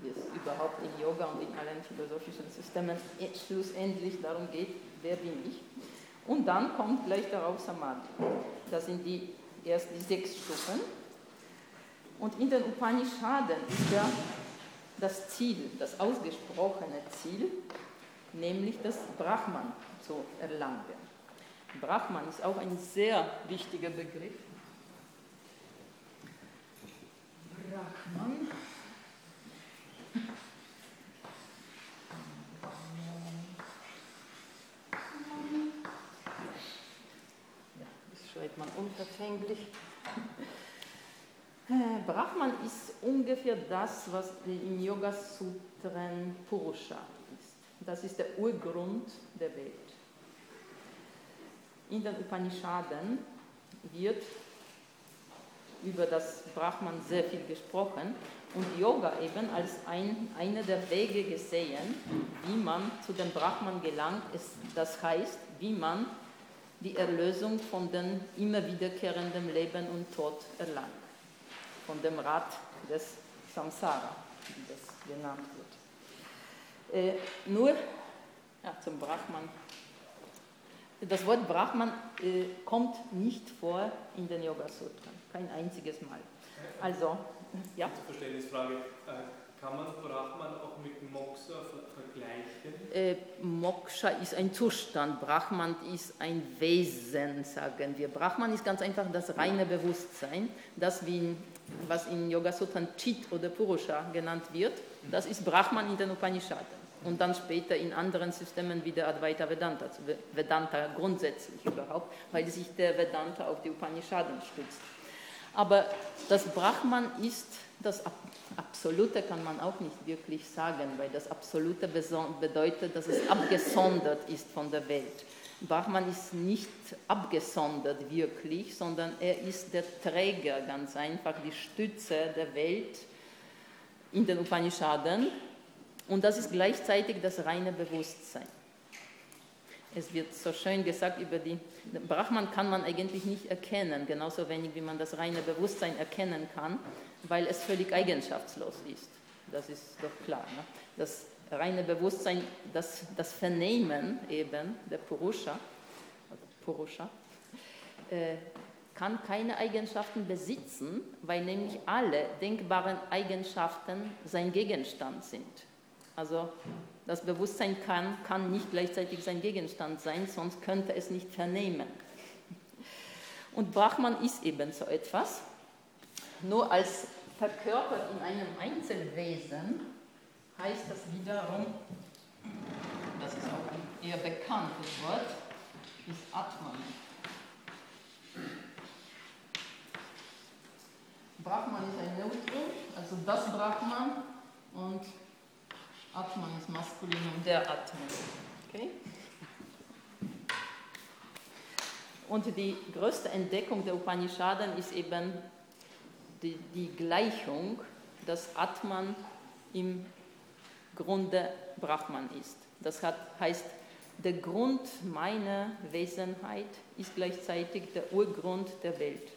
Wie es überhaupt in Yoga und in allen philosophischen Systemen schlussendlich darum geht, wer bin ich? Und dann kommt gleich darauf Samadhi. Das sind die erst die sechs Stufen. Und in den Upanishaden ist ja das Ziel, das ausgesprochene Ziel, nämlich das Brahman zu erlangen. Brahman ist auch ein sehr wichtiger Begriff. Brahman. Das schreibt man unverfänglich. Brahman ist ungefähr das, was im Yoga Sutra Purusha ist. Das ist der Urgrund der Welt. In den Upanishaden wird über das Brahman sehr viel gesprochen und Yoga eben als ein, einer der Wege gesehen, wie man zu dem Brahman gelangt. Das heißt, wie man die Erlösung von dem immer wiederkehrenden Leben und Tod erlangt. Von dem Rad des Samsara, wie das genannt wird. äh, nur ach, zum Brahman. Das Wort Brahman äh, kommt nicht vor in den Yoga Sutren, kein einziges Mal. Also, ja? Verständnisfrage, kann man Brahman auch mit Moksha vergleichen? Äh, Moksha ist ein Zustand, Brahman ist ein Wesen, sagen wir. Brahman ist ganz einfach das reine Bewusstsein, das wie in, was in Yoga Sutren Chit oder Purusha genannt wird, das ist Brahman in den Upanishaden. Und dann später in anderen Systemen wie der Advaita Vedanta, also Vedanta grundsätzlich überhaupt, weil sich der Vedanta auf die Upanishaden stützt. Aber das Brahman ist das Absolute, kann man auch nicht wirklich sagen, weil das Absolute bedeutet, dass es abgesondert ist von der Welt. Brahman ist nicht abgesondert wirklich, sondern er ist der Träger, ganz einfach, die Stütze der Welt in den Upanishaden. Und das ist gleichzeitig das reine Bewusstsein. Es wird so schön gesagt über die... Brahman kann man eigentlich nicht erkennen, genauso wenig wie man das reine Bewusstsein erkennen kann, weil es völlig eigenschaftslos ist. Das ist doch klar. Ne? Das reine Bewusstsein, das, das Vernehmen eben, der Purusha, also Purusha äh, kann keine Eigenschaften besitzen, weil nämlich alle denkbaren Eigenschaften sein Gegenstand sind. Also das Bewusstsein kann, kann nicht gleichzeitig sein Gegenstand sein, sonst könnte es nicht vernehmen. Und Brahman ist eben so etwas, nur als verkörpert in einem Einzelwesen heißt das wiederum, das ist auch ein eher bekanntes Wort, ist Atman. Brahman ist ein Neutrum, also das Brahman und Atman ist maskulin und der Atman. Okay? Und die größte Entdeckung der Upanishaden ist eben die, die Gleichung, dass Atman im Grunde Brahman ist. Das hat, heißt, der Grund meiner Wesenheit ist gleichzeitig der Urgrund der Welt.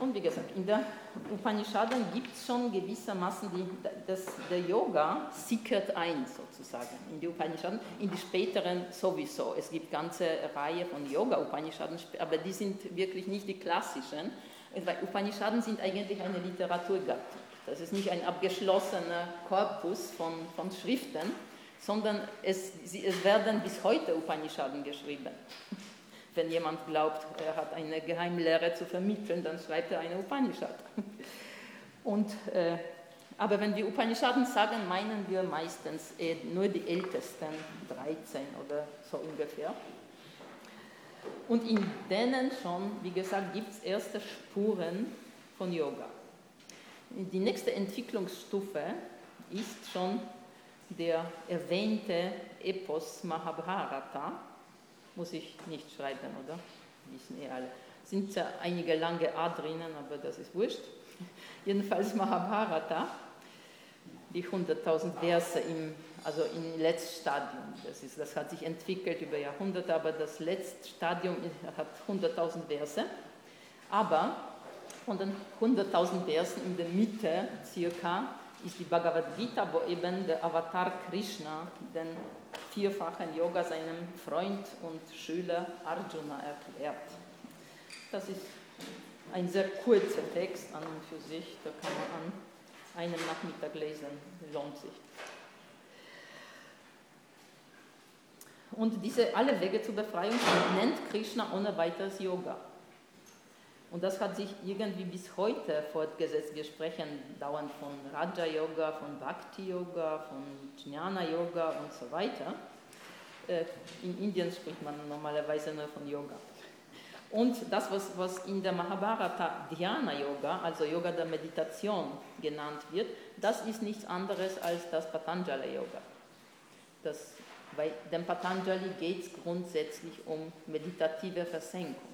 Und wie gesagt, in der Upanishaden gibt es schon gewissermaßen, die, das, der Yoga sickert ein sozusagen in die Upanishaden, in die späteren sowieso. Es gibt eine ganze Reihe von Yoga-Upanishaden, aber die sind wirklich nicht die klassischen, weil Upanishaden sind eigentlich eine Literaturgattung. Das ist nicht ein abgeschlossener Korpus von, von Schriften, sondern es, sie, es werden bis heute Upanishaden geschrieben. Wenn jemand glaubt, er hat eine Geheimlehre zu vermitteln, dann schreibt er eine Upanishad. Und, äh, aber wenn wir Upanishaden sagen, meinen wir meistens eh nur die ältesten, dreizehn oder so ungefähr. Und in denen schon, wie gesagt, gibt es erste Spuren von Yoga. Die nächste Entwicklungsstufe ist schon der erwähnte Epos Mahabharata. Muss ich nicht schreiben, oder? Wissen eh alle. Es sind ja einige lange A drinnen, aber das ist wurscht. Jedenfalls Mahabharata, die hunderttausend Verse im, also im Letztstadium. Das, ist, das hat sich entwickelt über Jahrhunderte, aber das Letztstadium hat hunderttausend Verse. Aber von den hunderttausend Versen in der Mitte circa ist die Bhagavad-Gita, wo eben der Avatar Krishna den vierfachen Yoga seinem Freund und Schüler Arjuna erklärt. Das ist ein sehr kurzer Text an und für sich, da kann man an einem Nachmittag lesen, lohnt sich. Und diese alle Wege zur Befreiung nennt Krishna ohne weiteres Yoga. Und das hat sich irgendwie bis heute fortgesetzt. Wir sprechen dauernd von Raja-Yoga, von Bhakti-Yoga, von Jnana-Yoga und so weiter. In Indien spricht man normalerweise nur von Yoga. Und das, was, was in der Mahabharata Dhyana-Yoga, also Yoga der Meditation genannt wird, das ist nichts anderes als das Patanjali-Yoga. Das, bei dem Patanjali geht es grundsätzlich um meditative Versenkung.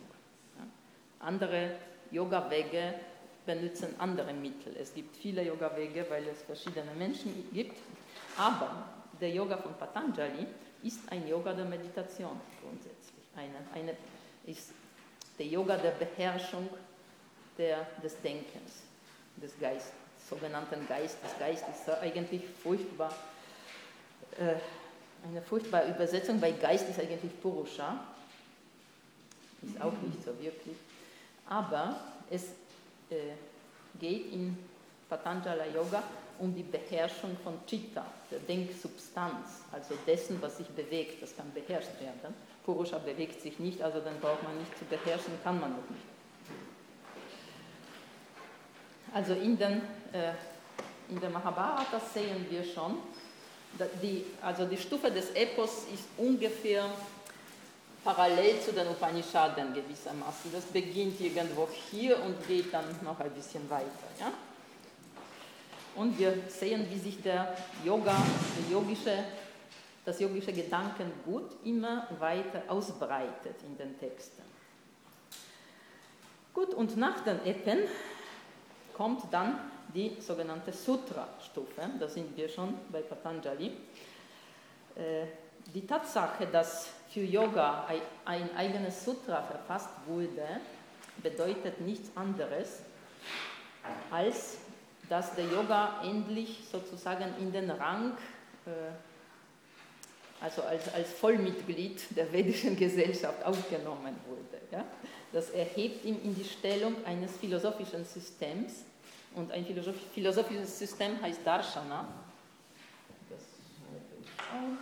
Andere Yoga-Wege benutzen andere Mittel. Es gibt viele Yoga-Wege, weil es verschiedene Menschen gibt. Aber der Yoga von Patanjali ist ein Yoga der Meditation grundsätzlich. Eine, eine ist der Yoga der Beherrschung der, des Denkens. des Geistes, sogenannten Geist. Das Geist ist eigentlich furchtbar, äh, eine furchtbare Übersetzung, weil Geist ist eigentlich Purusha, ist auch nicht so wirklich, aber es äh, geht in Patanjali Yoga um die Beherrschung von Chitta, der Denksubstanz, also dessen, was sich bewegt, das kann beherrscht werden. Purusha bewegt sich nicht, also dann braucht man nicht zu beherrschen, kann man auch nicht. Also in, den, äh, in der Mahabharata sehen wir schon, die, also die Stufe des Epos ist ungefähr parallel zu den Upanishaden gewissermaßen. Das beginnt irgendwo hier und geht dann noch ein bisschen weiter. Ja? Und wir sehen, wie sich der Yoga, der yogische, das yogische Gedankengut immer weiter ausbreitet in den Texten. Gut, und nach den Epen kommt dann die sogenannte Sutra-Stufe, da sind wir schon bei Patanjali. Die Tatsache, dass für Yoga ein eigenes Sutra verfasst wurde, bedeutet nichts anderes, als dass der Yoga endlich sozusagen in den Rang, also als, als Vollmitglied der vedischen Gesellschaft aufgenommen wurde. Ja? Das erhebt ihn in die Stellung eines philosophischen Systems. Und ein philosophisches System heißt Darshana. Das hoffe ich auch.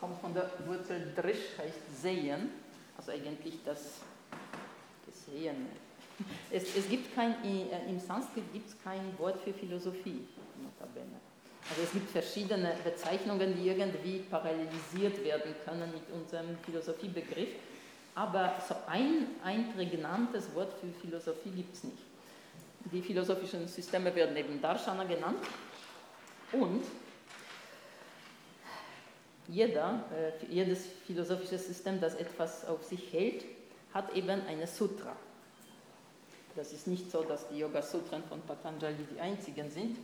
Kommt von der Wurzel Drish, heißt sehen, also eigentlich das Gesehene. Es, es gibt kein, im Sanskrit gibt es kein Wort für Philosophie, notabene. Also es gibt verschiedene Bezeichnungen, die irgendwie parallelisiert werden können mit unserem Philosophiebegriff, aber so ein, ein prägnantes Wort für Philosophie gibt es nicht. Die philosophischen Systeme werden eben Darshana genannt und jeder, äh, jedes philosophische System, das etwas auf sich hält, hat eben eine Sutra. Das ist nicht so, dass die Yoga-Sutren von Patanjali die einzigen sind.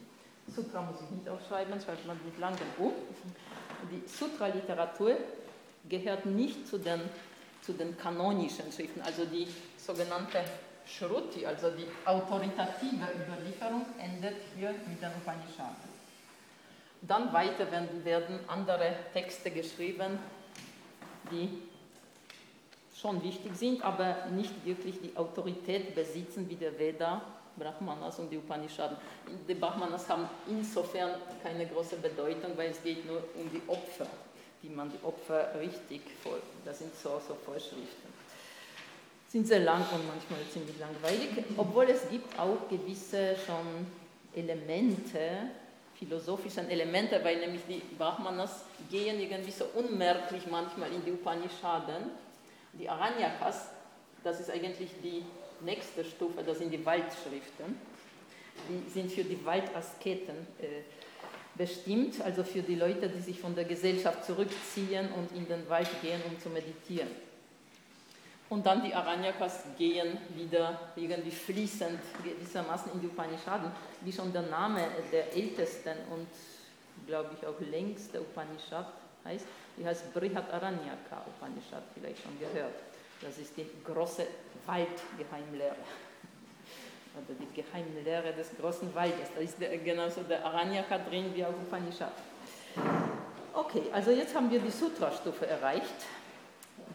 Sutra muss ich nicht aufschreiben, schreibt man mit langem U. Die Sutra-Literatur gehört nicht zu den, zu den kanonischen Schriften, also die sogenannte Shruti, also die autoritative Überlieferung, endet hier mit den Upanishaden. Dann weiter werden, werden andere Texte geschrieben, die schon wichtig sind, aber nicht wirklich die Autorität besitzen wie der Veda, Brahmanas und die Upanishaden. Die Brahmanas haben insofern keine große Bedeutung, weil es geht nur um die Opfer, wie man die Opfer richtig folgt. Das sind so, so Vorschriften. Sind sehr lang und manchmal ziemlich langweilig, obwohl es gibt auch gewisse schon Elemente, philosophischen Elemente, weil nämlich die Brahmanas gehen irgendwie so unmerklich manchmal in die Upanishaden. Die Aranyakas, das ist eigentlich die nächste Stufe, das sind die Waldschriften. Die sind für die Waldasketen äh, bestimmt, also für die Leute, die sich von der Gesellschaft zurückziehen und in den Wald gehen, um zu meditieren. Und dann die Aranyakas gehen wieder irgendwie fließend gewissermaßen in die Upanishaden, wie schon der Name der ältesten und, glaube ich, auch längste Upanishad heißt. Die heißt Brihadaranyaka Upanishad, vielleicht schon gehört. Das ist die große Waldgeheimlehre. Oder die Geheimlehre des großen Waldes. Da ist der, genauso der Aranyaka drin wie auch Upanishad. Okay, also jetzt haben wir die Sutra-Stufe erreicht.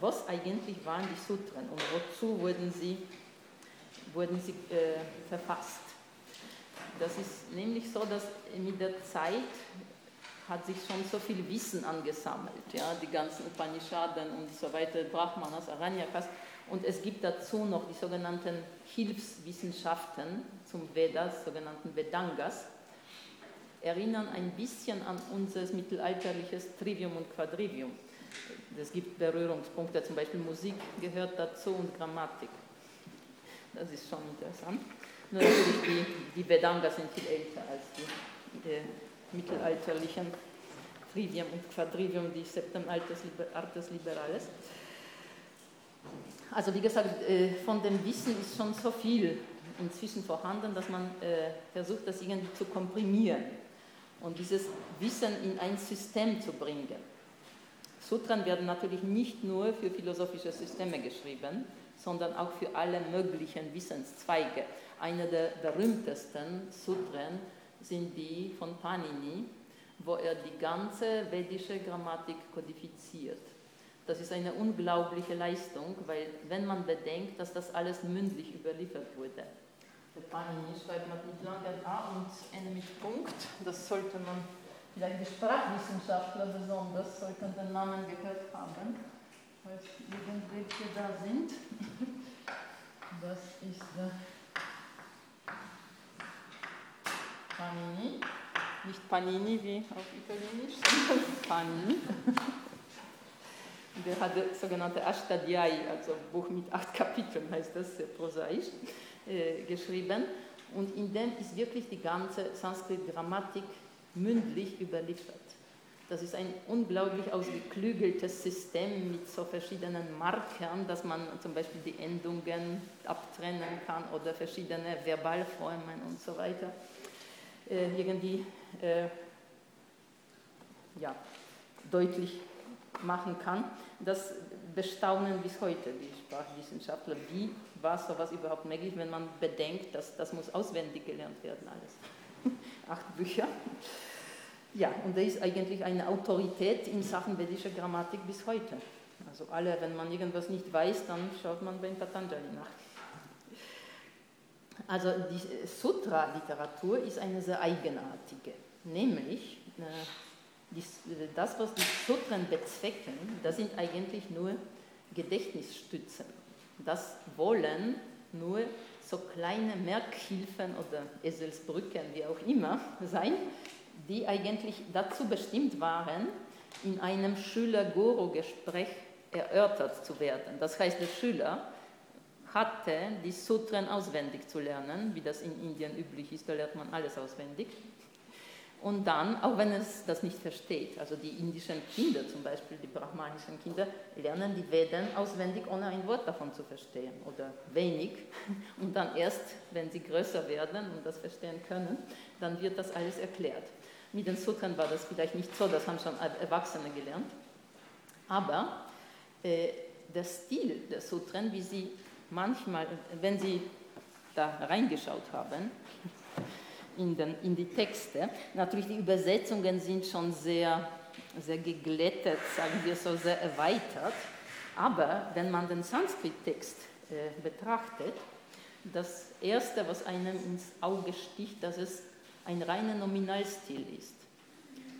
Was eigentlich waren die Sutren und wozu wurden sie, wurden sie äh, verfasst? Das ist nämlich so, dass mit der Zeit hat sich schon so viel Wissen angesammelt, ja, die ganzen Upanishaden und so weiter, Brahmanas, Aranyakas, und es gibt dazu noch die sogenannten Hilfswissenschaften zum Veda, sogenannten Vedangas, erinnern ein bisschen an unser mittelalterliches Trivium und Quadrivium. Es gibt Berührungspunkte, zum Beispiel Musik gehört dazu und Grammatik. Das ist schon interessant. Nur natürlich, die, die Vedangas sind viel älter als die, die mittelalterlichen Trivium und Quadrivium, die Septem Artes Liberales. Also wie gesagt, von dem Wissen ist schon so viel inzwischen vorhanden, dass man versucht, das irgendwie zu komprimieren und dieses Wissen in ein System zu bringen. Sutren werden natürlich nicht nur für philosophische Systeme geschrieben, sondern auch für alle möglichen Wissenszweige. Eine der berühmtesten Sutren sind die von Panini, wo er die ganze vedische Grammatik kodifiziert. Das ist eine unglaubliche Leistung, weil wenn man bedenkt, dass das alles mündlich überliefert wurde. Für Panini schreibt man mit langen A und N mit Punkt. Das sollte man, vielleicht die Sprachwissenschaftler besonders, sollten den Namen gehört haben, falls irgendwelche da sind. Das ist der Panini. Nicht Panini wie auf Italienisch, sondern Panini. Der hat das sogenannte Ashtadhyayi, also Buch mit acht Kapiteln, heißt das, sehr prosaisch, äh, geschrieben. Und in dem ist wirklich die ganze Sanskrit-Grammatik mündlich überliefert. Das ist ein unglaublich ausgeklügeltes System mit so verschiedenen Markern, dass man zum Beispiel die Endungen abtrennen kann oder verschiedene Verbalformen und so weiter. Äh, irgendwie äh, ja, deutlich machen kann. Das bestaunen bis heute die Sprachwissenschaftler. Wie war sowas überhaupt möglich, wenn man bedenkt, dass das muss auswendig gelernt werden alles. Acht Bücher. Ja, und da ist eigentlich eine Autorität in Sachen vedischer Grammatik bis heute. Also alle, wenn man irgendwas nicht weiß, dann schaut man beim Patanjali nach. Also die Sutra-Literatur ist eine sehr eigenartige, nämlich äh, das, was die Sutren bezwecken, das sind eigentlich nur Gedächtnisstützen. Das wollen nur so kleine Merkhilfen oder Eselsbrücken, wie auch immer, sein, die eigentlich dazu bestimmt waren, in einem Schüler-Guru-Gespräch erörtert zu werden. Das heißt, der Schüler hatte die Sutren auswendig zu lernen, wie das in Indien üblich ist, da lernt man alles auswendig. Und dann, auch wenn es das nicht versteht, also die indischen Kinder zum Beispiel, die brahmanischen Kinder, lernen die Veden auswendig, ohne ein Wort davon zu verstehen oder wenig. Und dann erst, wenn sie größer werden und das verstehen können, dann wird das alles erklärt. Mit den Sutren war das vielleicht nicht so, das haben schon Erwachsene gelernt. Aber äh, der Stil der Sutren, wie sie manchmal, wenn sie da reingeschaut haben, In, den, in die Texte. Natürlich, die Übersetzungen sind schon sehr, sehr geglättet, sagen wir so, sehr erweitert. Aber wenn man den Sanskrit-Text äh, betrachtet, das Erste, was einem ins Auge sticht, dass es ein reiner Nominalstil ist.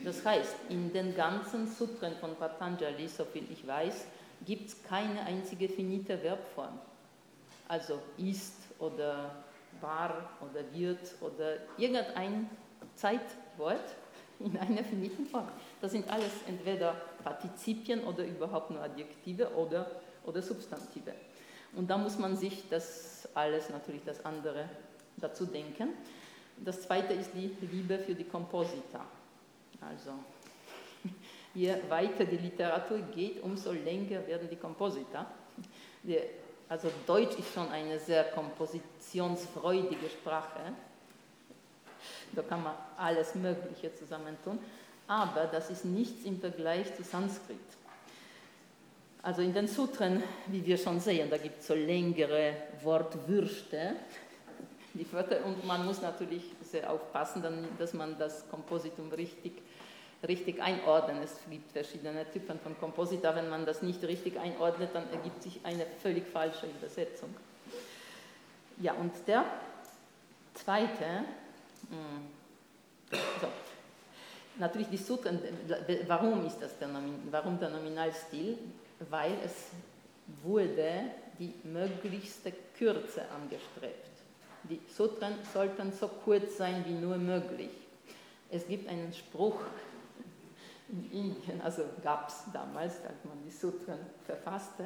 Das heißt, in den ganzen Sutren von Patanjali, soviel ich weiß, gibt es keine einzige finite Verbform. Also ist oder war oder wird oder irgendein Zeitwort in einer finiten Form. Das sind alles entweder Partizipien oder überhaupt nur Adjektive oder, oder Substantive. Und da muss man sich das alles, natürlich das andere, dazu denken. Das zweite ist die Liebe für die Komposita. Also je weiter die Literatur geht, umso länger werden die Komposita. Die Also Deutsch ist schon eine sehr kompositionsfreudige Sprache. Da kann man alles Mögliche zusammentun. Aber das ist nichts im Vergleich zu Sanskrit. Also in den Sutren, wie wir schon sehen, da gibt es so längere Wortwürste. Die Wörter, und man muss natürlich sehr aufpassen, dass man das Kompositum richtig richtig einordnen. Es gibt verschiedene Typen von Komposita. Wenn man das nicht richtig einordnet, dann ergibt sich eine völlig falsche Übersetzung. Ja, und der zweite, mh, so, natürlich die Sutren, warum ist das der, warum der Nominalstil? Weil es wurde die möglichste Kürze angestrebt. Die Sutren sollten so kurz sein wie nur möglich. Es gibt einen Spruch, in Indien, also gab es damals, als man die Sutren verfasste,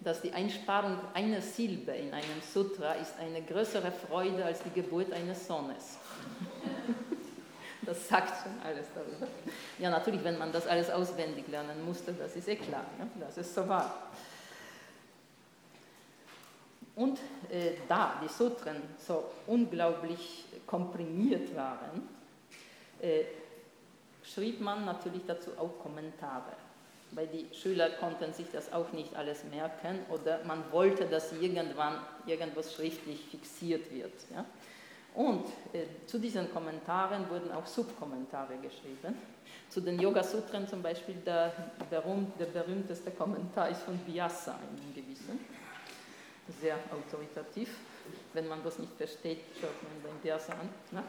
dass die Einsparung einer Silbe in einem Sutra ist eine größere Freude als die Geburt eines Sohnes. Das sagt schon alles darüber. Ja, natürlich, wenn man das alles auswendig lernen musste, das ist eh klar, ne? Das ist so wahr. Und äh, da die Sutren so unglaublich komprimiert waren, äh, schrieb man natürlich dazu auch Kommentare. weil die Schüler konnten sich das auch nicht alles merken oder man wollte, dass irgendwann irgendwas schriftlich fixiert wird. Ja? Und äh, zu diesen Kommentaren wurden auch Subkommentare geschrieben. Zu den Yoga-Sutren zum Beispiel der, berühmt, der berühmteste Kommentar ist von Vyasa, einem gewissen. Sehr autoritativ. Wenn man das nicht versteht, schaut man den Vyasa an. Ne?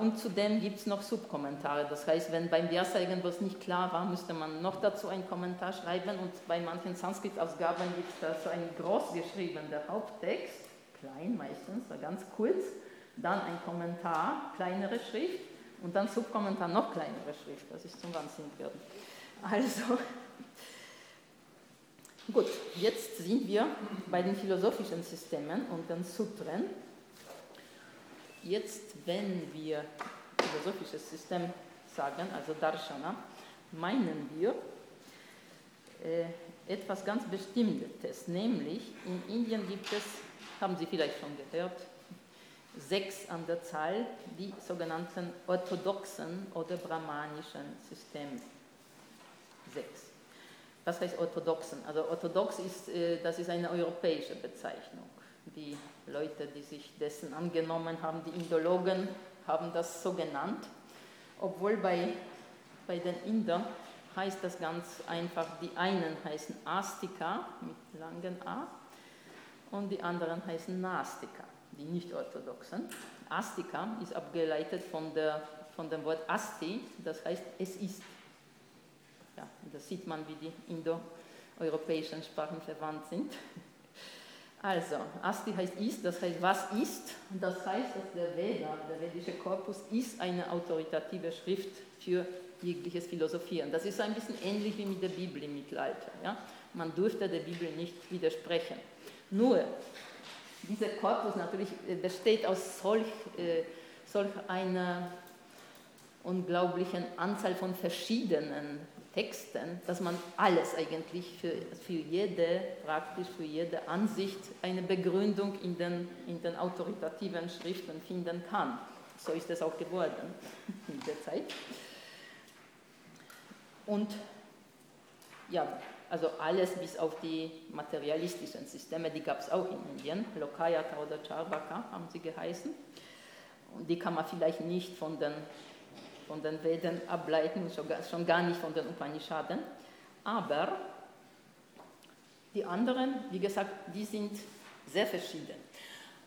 Und zudem gibt es noch Subkommentare, das heißt, wenn beim Vyasa irgendwas nicht klar war, müsste man noch dazu einen Kommentar schreiben und bei manchen Sanskrit-Ausgaben gibt es dazu einen groß geschriebenen Haupttext, klein meistens, ganz kurz, dann ein Kommentar, kleinere Schrift und dann Subkommentar, noch kleinere Schrift, das ist zum Wahnsinn geworden. Also, gut, jetzt sind wir bei den philosophischen Systemen und den Sutren. Jetzt, wenn wir philosophisches System sagen, also Darshana, meinen wir äh, etwas ganz Bestimmtes, nämlich in Indien gibt es, haben Sie vielleicht schon gehört, sechs an der Zahl, die sogenannten orthodoxen oder brahmanischen Systeme. Sechs. Was heißt orthodoxen? Also orthodox ist, äh, das ist eine europäische Bezeichnung. Die Leute, die sich dessen angenommen haben, die Indologen, haben das so genannt. Obwohl bei, bei den Indern heißt das ganz einfach, die einen heißen Astika mit langen A und die anderen heißen Nastika, die Nicht-Orthodoxen. Astika ist abgeleitet von, der, von dem Wort Asti, das heißt es ist. Ja, das sieht man, wie die indo-europäischen Sprachen verwandt sind. Also, Asti heißt ist, das heißt, was ist? Das heißt, dass der Veda, der vedische Korpus, ist eine autoritative Schrift für jegliches Philosophieren. Das ist ein bisschen ähnlich wie mit der Bibel im Mittelalter. Ja? Man durfte der Bibel nicht widersprechen. Nur, dieser Korpus natürlich besteht aus solch, äh, solch einer unglaublichen Anzahl von verschiedenen Texten, dass man alles eigentlich für, für jede, praktisch für jede Ansicht eine Begründung in den, in den autoritativen Schriften finden kann. So ist es auch geworden in der Zeit. Und ja, also alles bis auf die materialistischen Systeme, die gab es auch in Indien, Lokayata oder Charvaka haben sie geheißen. Und die kann man vielleicht nicht von den von den Veden ableiten, schon gar nicht von den Upanishaden. Aber die anderen, wie gesagt, die sind sehr verschieden.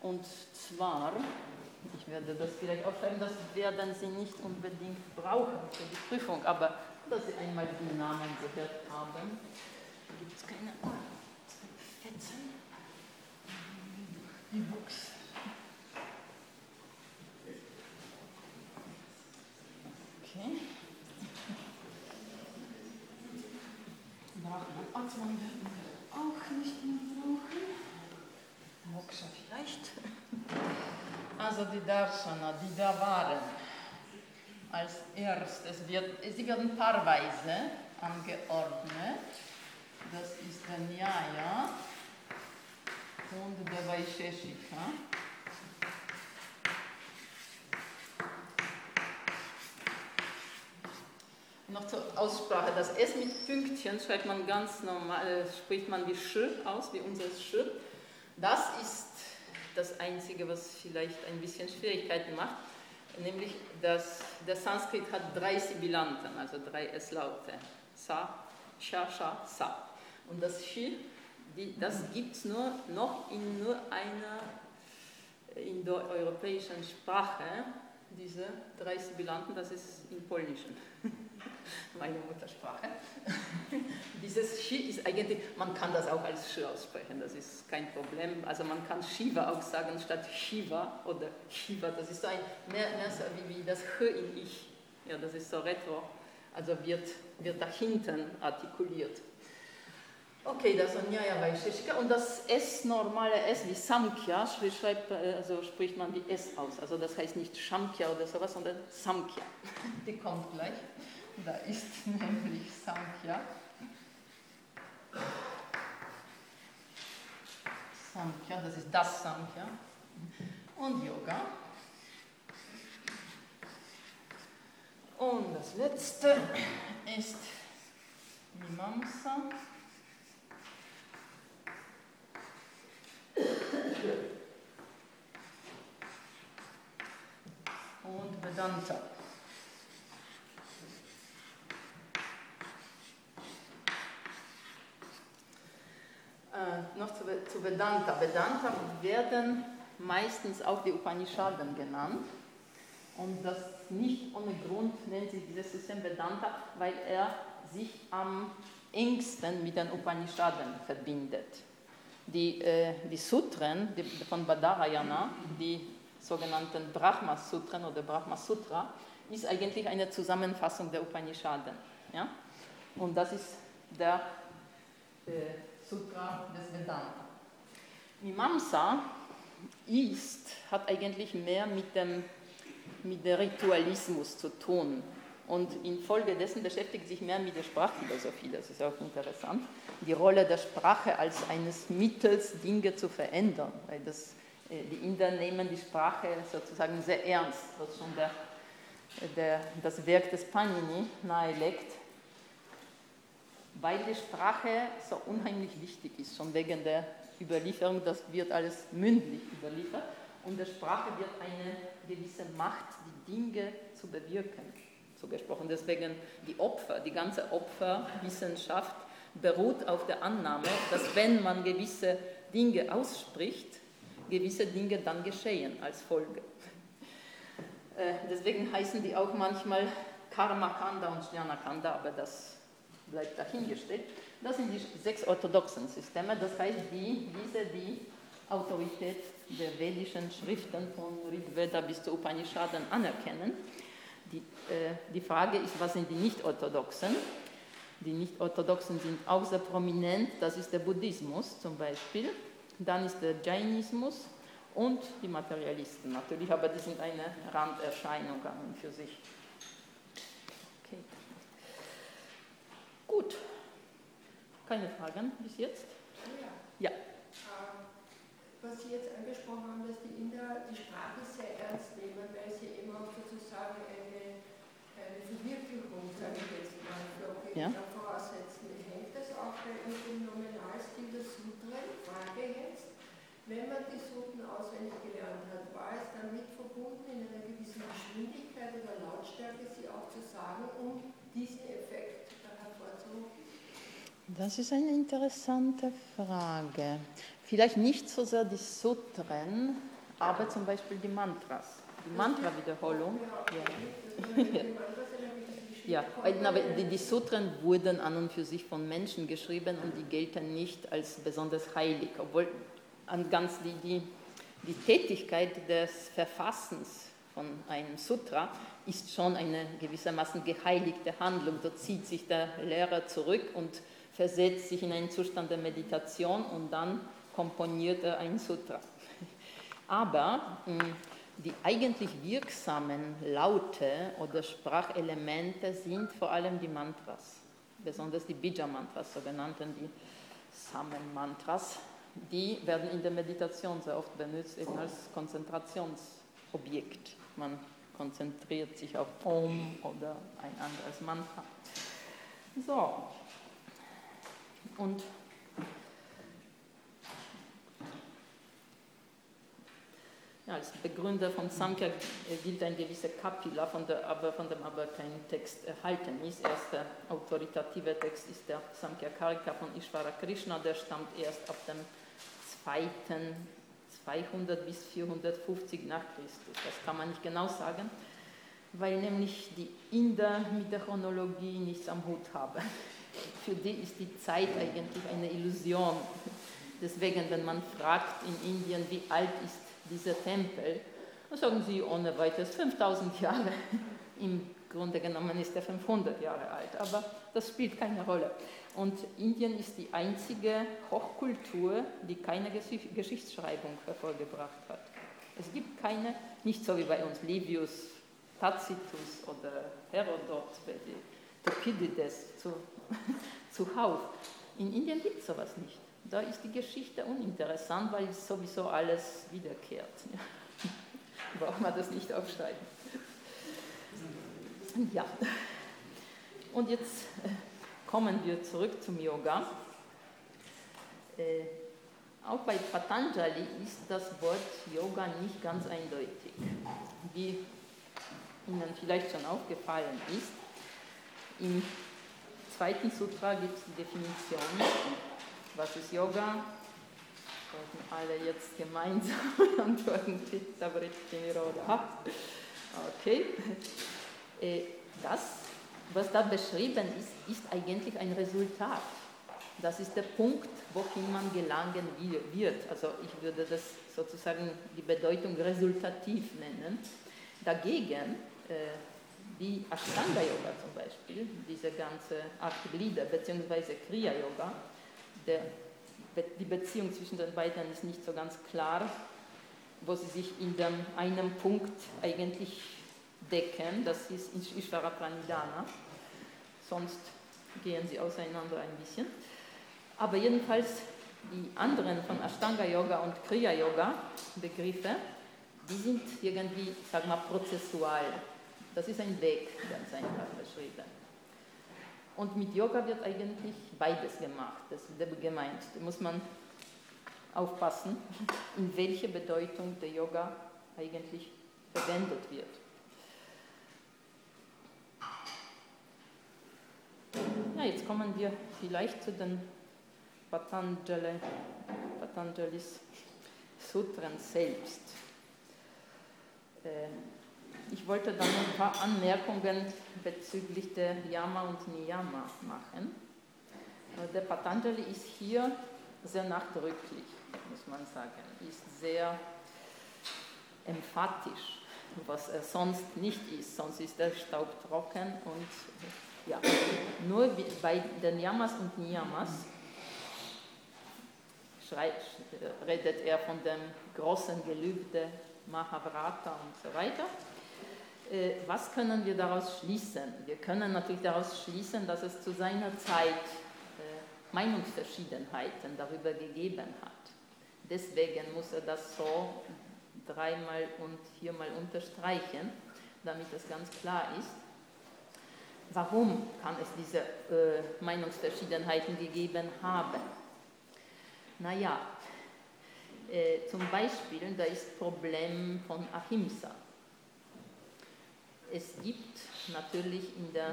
Und zwar, ich werde das vielleicht aufschreiben, das werden Sie nicht unbedingt brauchen für die Prüfung, aber dass Sie einmal die Namen gehört haben, gibt es keine Fetzen. Die Buchs. Okay. Brahman, Atman werden wir auch nicht mehr brauchen. Moksha vielleicht. Also die Darshana, die da waren. Als erstes wird, sie werden paarweise angeordnet. Das ist der Nyaya und der Vaisheshika. Noch zur Aussprache. Das S mit Pünktchen schreibt man ganz normal, spricht man wie Sch aus, wie unser Sch. Das ist das Einzige, was vielleicht ein bisschen Schwierigkeiten macht, nämlich, dass der Sanskrit hat drei Sibilanten, also drei S-Laute. Sa, Sha, Sha, Sa. Und das Shi, die, das gibt es nur noch in nur einer indoeuropäischen Sprache, diese drei Sibilanten, das ist im Polnischen. Meine Muttersprache. Dieses Shi ist eigentlich, man kann das auch als Shi aussprechen, das ist kein Problem. Also man kann Shiva auch sagen statt Shiva oder Shiva, das ist so ein, mehr, mehr so wie, wie das H in Ich. Ja, das ist so retro, also wird, wird da hinten artikuliert. Okay, das ist Nyaya Vaisheshika und das S, normale S wie Samkhya, schreibt, also spricht man die S aus. Also das heißt nicht Shamkhya oder sowas, sondern Samkhya. Die kommt gleich. Da ist nämlich Samkhya. Samkhya, das ist das Samkhya. Und Yoga. Und das letzte ist Mimamsa. Und Vedanta. Äh, noch zu, zu Vedanta. Vedanta werden meistens auch die Upanishaden genannt. Und das nicht ohne Grund nennt sich dieses System Vedanta, weil er sich am engsten mit den Upanishaden verbindet. Die, äh, die Sutren die, von Badarayana, die sogenannten Brahma-Sutren oder Brahma-Sutra, ist eigentlich eine Zusammenfassung der Upanishaden. Ja? Und das ist der äh, Sutra des Vedanta. Mimamsa ist, hat eigentlich mehr mit dem mit dem Ritualismus zu tun. Und infolgedessen beschäftigt sich mehr mit der Sprachphilosophie, das ist auch interessant, die Rolle der Sprache als eines Mittels, Dinge zu verändern. Weil das, die Inder nehmen die Sprache sozusagen sehr ernst, was schon der, der, das Werk des Panini nahelegt, weil die Sprache so unheimlich wichtig ist, schon wegen der Überlieferung, das wird alles mündlich überliefert. Und der Sprache wird eine gewisse Macht, die Dinge zu bewirken, zugesprochen. Deswegen die Opfer, die ganze Opferwissenschaft beruht auf der Annahme, dass wenn man gewisse Dinge ausspricht, gewisse Dinge dann geschehen als Folge. Deswegen heißen die auch manchmal Karma-Kanda und Jnana-Kanda, aber das bleibt dahingestellt. Das sind die sechs orthodoxen Systeme, das heißt die, diese, die Autorität der vedischen Schriften von Rigveda bis zu Upanishaden anerkennen. Die, äh, die Frage ist, was sind die Nicht-Orthodoxen? Die Nicht-Orthodoxen sind auch sehr prominent, das ist der Buddhismus zum Beispiel, dann ist der Jainismus und die Materialisten natürlich, aber die sind eine Randerscheinung an und für sich. Okay. Gut, keine Fragen bis jetzt? Ja. Was Sie jetzt angesprochen haben, dass die Inder die Sprache sehr ernst nehmen, weil sie eben auch sozusagen eine, eine Verwirklichung, sage ich jetzt mal, ja. voraussetzen. Hängt das auch bei dem Nominalstil der Sutren? Frage jetzt, wenn man die Sutren auswendig gelernt hat, war es damit verbunden, in einer gewissen Geschwindigkeit oder Lautstärke sie auch zu sagen, um diesen Effekt hervorzurufen? Das ist eine interessante Frage. Vielleicht nicht so sehr die Sutren, aber zum Beispiel die Mantras. Die Mantra-Wiederholung. Ja, ja. Aber die, die Sutren wurden an und für sich von Menschen geschrieben und die gelten nicht als besonders heilig. Obwohl an ganz die, die, die Tätigkeit des Verfassens von einem Sutra ist schon eine gewissermaßen geheiligte Handlung. Da zieht sich der Lehrer zurück und versetzt sich in einen Zustand der Meditation und dann komponiert er ein Sutra. Aber die eigentlich wirksamen Laute oder Sprachelemente sind vor allem die Mantras, besonders die Bija-Mantras, sogenannten die Samen-Mantras, die werden in der Meditation sehr oft benutzt, eben als Konzentrationsobjekt. Man konzentriert sich auf Om oder ein anderes Mantra. So. Und ja, als Begründer von Samkhya gilt ein gewisser Kapila, von, der, aber, von dem aber kein Text erhalten ist. Erster autoritative Text ist der Samkhya Karika von Ishvara Krishna, der stammt erst ab dem zweiten zweihundert bis vierhundertfünfzig nach Christus. Das kann man nicht genau sagen, weil nämlich die Inder mit der Chronologie nichts am Hut haben. Für die ist die Zeit eigentlich eine Illusion. Deswegen, wenn man fragt in Indien, wie alt ist dieser Tempel, dann sagen sie ohne weiteres fünftausend Jahre. Im Grunde genommen ist er fünfhundert Jahre alt, aber das spielt keine Rolle. Und Indien ist die einzige Hochkultur, die keine Geschichtsschreibung hervorgebracht hat. Es gibt keine, nicht so wie bei uns Livius, Tacitus oder Herodot, Thukydides zu, zuhauf. In Indien gibt es sowas nicht. Da ist die Geschichte uninteressant, weil sowieso alles wiederkehrt. Braucht man das nicht aufschreiben. Ja. Und jetzt kommen wir zurück zum Yoga. Äh, auch bei Patanjali ist das Wort Yoga nicht ganz eindeutig, wie Ihnen vielleicht schon aufgefallen ist. Im zweiten Sutra gibt es die Definition, was ist Yoga? Sollten alle jetzt gemeinsam antworten, okay. Das, was da beschrieben ist, ist eigentlich ein Resultat. Das ist der Punkt, wohin man gelangen wird. Also ich würde das sozusagen die Bedeutung resultativ nennen. Dagegen, wie Ashtanga-Yoga zum Beispiel, diese ganze acht Glieder, beziehungsweise Kriya-Yoga, der die Beziehung zwischen den beiden ist nicht so ganz klar, wo sie sich in dem einem Punkt eigentlich decken, das ist Ishvara Pranidhana, sonst gehen sie auseinander ein bisschen. Aber jedenfalls die anderen von Ashtanga-Yoga und Kriya-Yoga-Begriffe, die sind irgendwie, sag mal, prozessual. Das ist ein Weg, ganz einfach beschrieben. Und mit Yoga wird eigentlich beides gemacht, das ist gemeint. Da muss man aufpassen, in welche Bedeutung der Yoga eigentlich verwendet wird. Ja, jetzt kommen wir vielleicht zu den Patanjali, Patanjalis Sutren selbst. Äh, Ich wollte dann ein paar Anmerkungen bezüglich der Yama und Niyama machen. Der Patanjali ist hier sehr nachdrücklich, muss man sagen. Ist sehr emphatisch, was er sonst nicht ist. Sonst ist er staubtrocken. Und ja, nur bei den Yamas und Niyamas schreit, redet er von dem großen Gelübde Mahabharata und so weiter. Was können wir daraus schließen? Wir können natürlich daraus schließen, dass es zu seiner Zeit Meinungsverschiedenheiten darüber gegeben hat. Deswegen muss er das so dreimal und viermal unterstreichen, damit das ganz klar ist. Warum kann es diese Meinungsverschiedenheiten gegeben haben? Naja, zum Beispiel, da ist das Problem von Ahimsa. Es gibt natürlich in der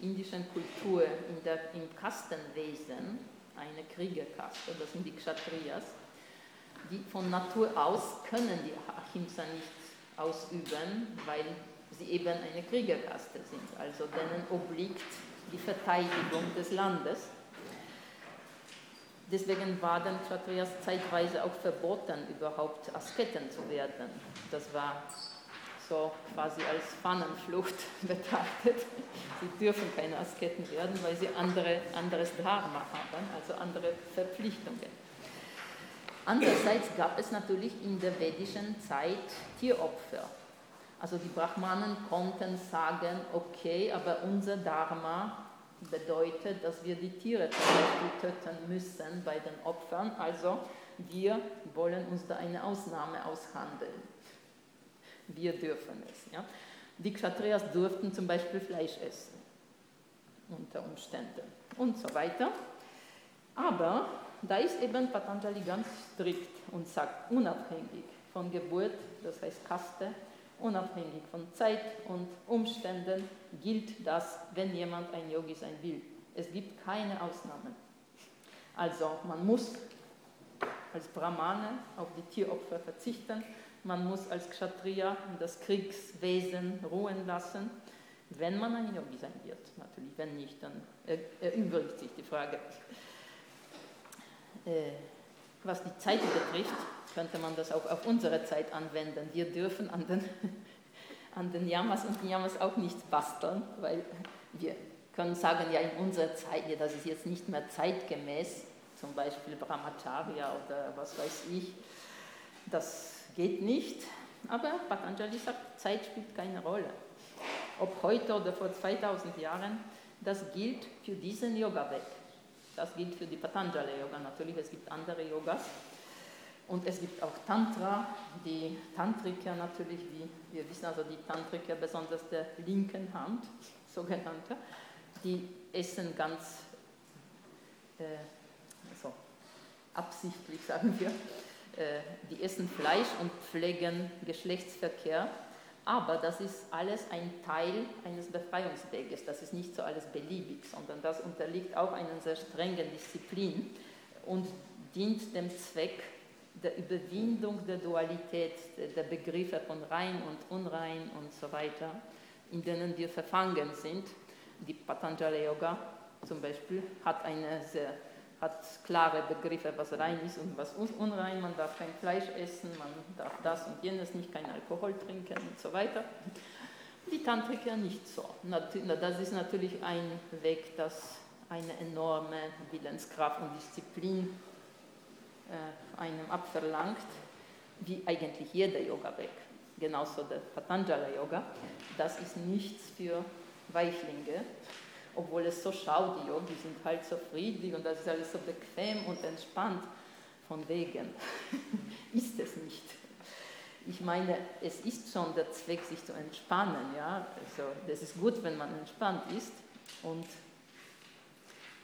indischen Kultur, in der, im Kastenwesen, eine Kriegerkaste, das sind die Kshatriyas, die von Natur aus können die Ahimsa nicht ausüben, weil sie eben eine Kriegerkaste sind. Also denen obliegt die Verteidigung des Landes. Deswegen war den Kshatriyas zeitweise auch verboten, überhaupt Asketen zu werden. Das war so quasi als Fahnenflucht betrachtet. Sie dürfen keine Asketen werden, weil sie andere, anderes Dharma haben, also andere Verpflichtungen. Andererseits gab es natürlich in der vedischen Zeit Tieropfer. Also die Brahmanen konnten sagen, okay, aber unser Dharma bedeutet, dass wir die Tiere zum Beispiel töten müssen bei den Opfern, also wir wollen uns da eine Ausnahme aushandeln. Wir dürfen es. Ja. Die Kshatriyas durften zum Beispiel Fleisch essen, unter Umständen und so weiter. Aber da ist eben Patanjali ganz strikt und sagt, unabhängig von Geburt, das heißt Kaste, unabhängig von Zeit und Umständen gilt das, wenn jemand ein Yogi sein will. Es gibt keine Ausnahmen. Also man muss als Brahmane auf die Tieropfer verzichten. Man muss als Kshatriya das Kriegswesen ruhen lassen, wenn man ein Yogi sein wird. Natürlich, wenn nicht, dann erübrigt sich die Frage. Was die Zeit betrifft, könnte man das auch auf unsere Zeit anwenden. Wir dürfen an den, an den Yamas und Niyamas auch nicht basteln, weil wir können sagen, ja, in unserer Zeit, ja, das ist jetzt nicht mehr zeitgemäß, zum Beispiel Brahmacharya oder was weiß ich, das geht nicht, aber Patanjali sagt, Zeit spielt keine Rolle. Ob heute oder vor zweitausend Jahren, das gilt für diesen Yoga-Weg. Das gilt für die Patanjali-Yoga natürlich, es gibt andere Yogas. Und es gibt auch Tantra, die Tantriker natürlich, die, wir wissen also die Tantriker, besonders der linken Hand, sogenannte, die essen ganz äh, so, absichtlich sagen wir, äh, die essen Fleisch und pflegen Geschlechtsverkehr, aber das ist alles ein Teil eines Befreiungsweges, das ist nicht so alles beliebig, sondern das unterliegt auch einer sehr strengen Disziplin und dient dem Zweck der Überwindung der Dualität, der Begriffe von rein und unrein und so weiter, in denen wir verfangen sind. Die Patanjali Yoga zum Beispiel hat, eine sehr, hat klare Begriffe, was rein ist und was unrein. Man darf kein Fleisch essen, man darf das und jenes nicht, kein Alkohol trinken und so weiter. Die Tantriker nicht so. Das ist natürlich ein Weg, das eine enorme Willenskraft und Disziplin äh, einem abverlangt, wie eigentlich jeder Yoga-Weg, genauso der Patanjali-Yoga. Das ist nichts für Weichlinge, obwohl es so schaut, die Yogis sind halt so friedlich und das ist alles so bequem und entspannt, von wegen ist es nicht. Ich meine, es ist schon der Zweck, sich zu entspannen, ja, also das ist gut, wenn man entspannt ist und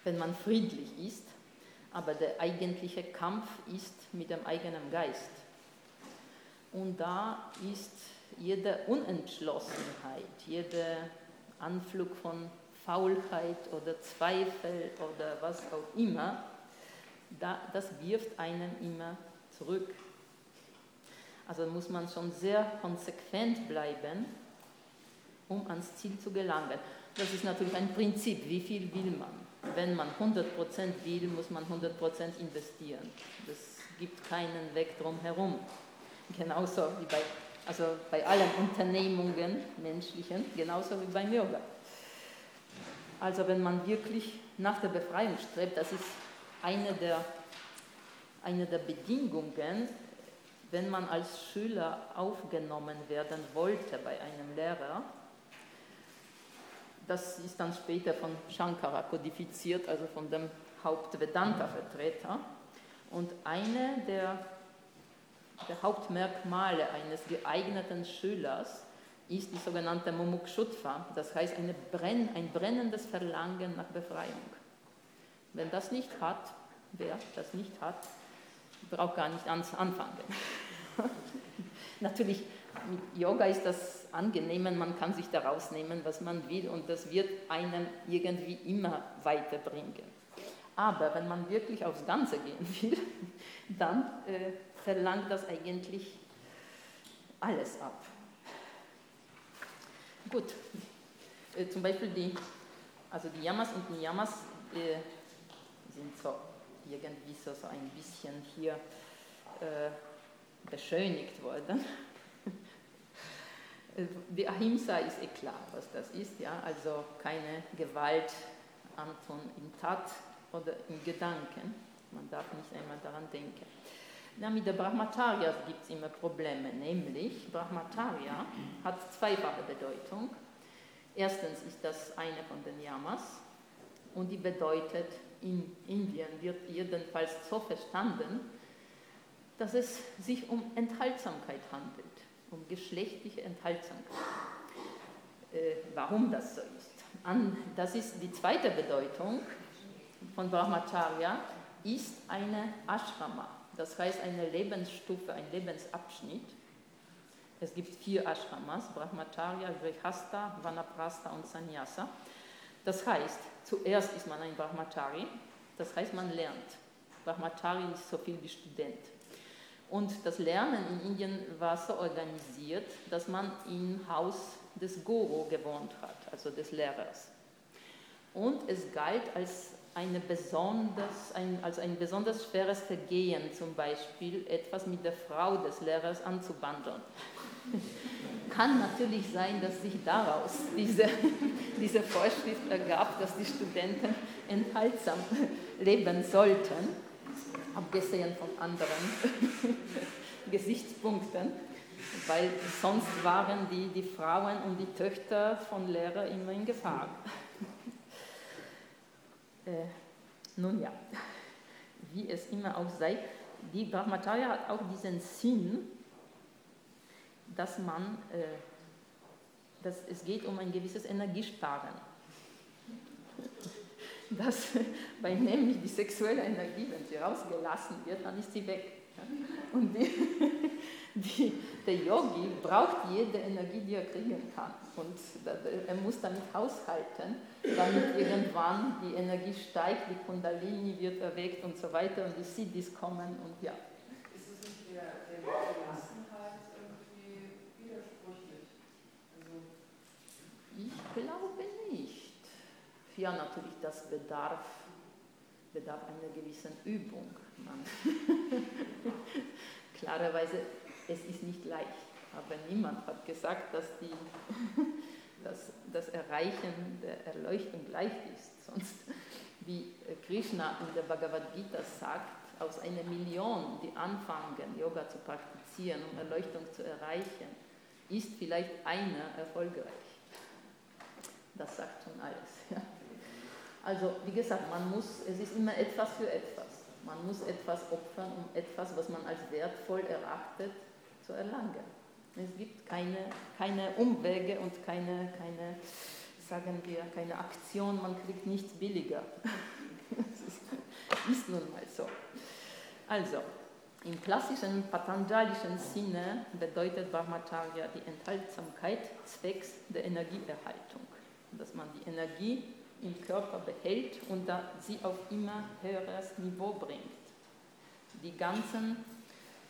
wenn man friedlich ist, aber der eigentliche Kampf ist mit dem eigenen Geist. Und da ist jede Unentschlossenheit, jeder Anflug von Faulheit oder Zweifel oder was auch immer, da, das wirft einem immer zurück. Also muss man schon sehr konsequent bleiben, um ans Ziel zu gelangen. Das ist natürlich ein Prinzip, wie viel will man? Wenn man hundert Prozent will, muss man hundert Prozent investieren. Das gibt keinen Weg drumherum. Genauso wie bei, also bei allen Unternehmungen, menschlichen, genauso wie beim Yoga. Also wenn man wirklich nach der Befreiung strebt, das ist eine der, eine der Bedingungen, wenn man als Schüler aufgenommen werden wollte bei einem Lehrer. Das ist dann später von Shankara kodifiziert, also von dem Haupt-Vedanta-Vertreter. Und eine der, der Hauptmerkmale eines geeigneten Schülers ist die sogenannte Mumukshutva, das heißt eine Brenn, ein brennendes Verlangen nach Befreiung. Wenn das nicht hat, wer das nicht hat, braucht gar nicht anfangen. Natürlich, mit Yoga ist das angenehm, man kann sich daraus nehmen, was man will und das wird einem irgendwie immer weiterbringen. Aber wenn man wirklich aufs Ganze gehen will, dann äh, verlangt das eigentlich alles ab. Gut, äh, zum Beispiel die, also die Yamas und Niyamas äh, sind so irgendwie so, so ein bisschen hier äh, beschönigt worden. Die Ahimsa ist eh klar, was das ist, ja? Also keine Gewalt antun in Tat oder in Gedanken. Man darf nicht einmal daran denken. Na, mit der Brahmacharya gibt es immer Probleme, nämlich Brahmacharya hat zweifache Bedeutung. Erstens ist das eine von den Yamas und die bedeutet, in Indien wird jedenfalls so verstanden, dass es sich um Enthaltsamkeit handelt. Um geschlechtliche Enthaltsamkeit. Äh, warum das so ist? An, das ist die zweite Bedeutung von Brahmacharya, ist eine Ashrama, das heißt eine Lebensstufe, ein Lebensabschnitt. Es gibt vier Ashramas, Brahmacharya, Grihastha, Vanaprastha und Sannyasa. Das heißt, zuerst ist man ein Brahmachari, das heißt man lernt. Brahmachari ist so viel wie Student. Und das Lernen in Indien war so organisiert, dass man im Haus des Guru gewohnt hat, also des Lehrers. Und es galt als, eine besonders, ein, als ein besonders schweres Vergehen, zum Beispiel etwas mit der Frau des Lehrers anzubandeln. Kann natürlich sein, dass sich daraus diese, diese Vorschrift ergab, dass die Studenten enthaltsam leben sollten. Abgesehen von anderen Gesichtspunkten, weil sonst waren die, die Frauen und die Töchter von Lehrern immer in Gefahr. äh, nun ja, wie es immer auch sei, die Brahmacharya hat auch diesen Sinn, dass man, äh, dass es geht um ein gewisses Energiesparen. dass, weil nämlich die sexuelle Energie, wenn sie rausgelassen wird, dann ist sie weg. Und die, die, der Yogi braucht jede Energie, die er kriegen kann. Und er muss damit haushalten, damit irgendwann die Energie steigt, die Kundalini wird erweckt und so weiter und die Siddhis kommen und ja. Ist es nicht der, der Gelassenheit irgendwie widersprüchlich? Also ich glaube nicht. Ja, natürlich, das bedarf, bedarf einer gewissen Übung. Man Klarerweise, es ist nicht leicht, aber niemand hat gesagt, dass, die, dass das Erreichen der Erleuchtung leicht ist. Sonst, wie Krishna in der Bhagavad-Gita sagt, aus einer Million, die anfangen, Yoga zu praktizieren, um Erleuchtung zu erreichen, ist vielleicht einer erfolgreich. Das sagt schon alles. Ja. Also, wie gesagt, man muss, es ist immer etwas für etwas. Man muss etwas opfern, um etwas, was man als wertvoll erachtet, zu erlangen. Es gibt keine, keine Umwege und keine, keine, sagen wir, keine Aktion, man kriegt nichts billiger. Das ist, ist nun mal so. Also, im klassischen patanjalischen Sinne bedeutet Brahmacharya die Enthaltsamkeit zwecks der Energieerhaltung. Dass man die Energie im Körper behält und sie auf immer höheres Niveau bringt. Die ganzen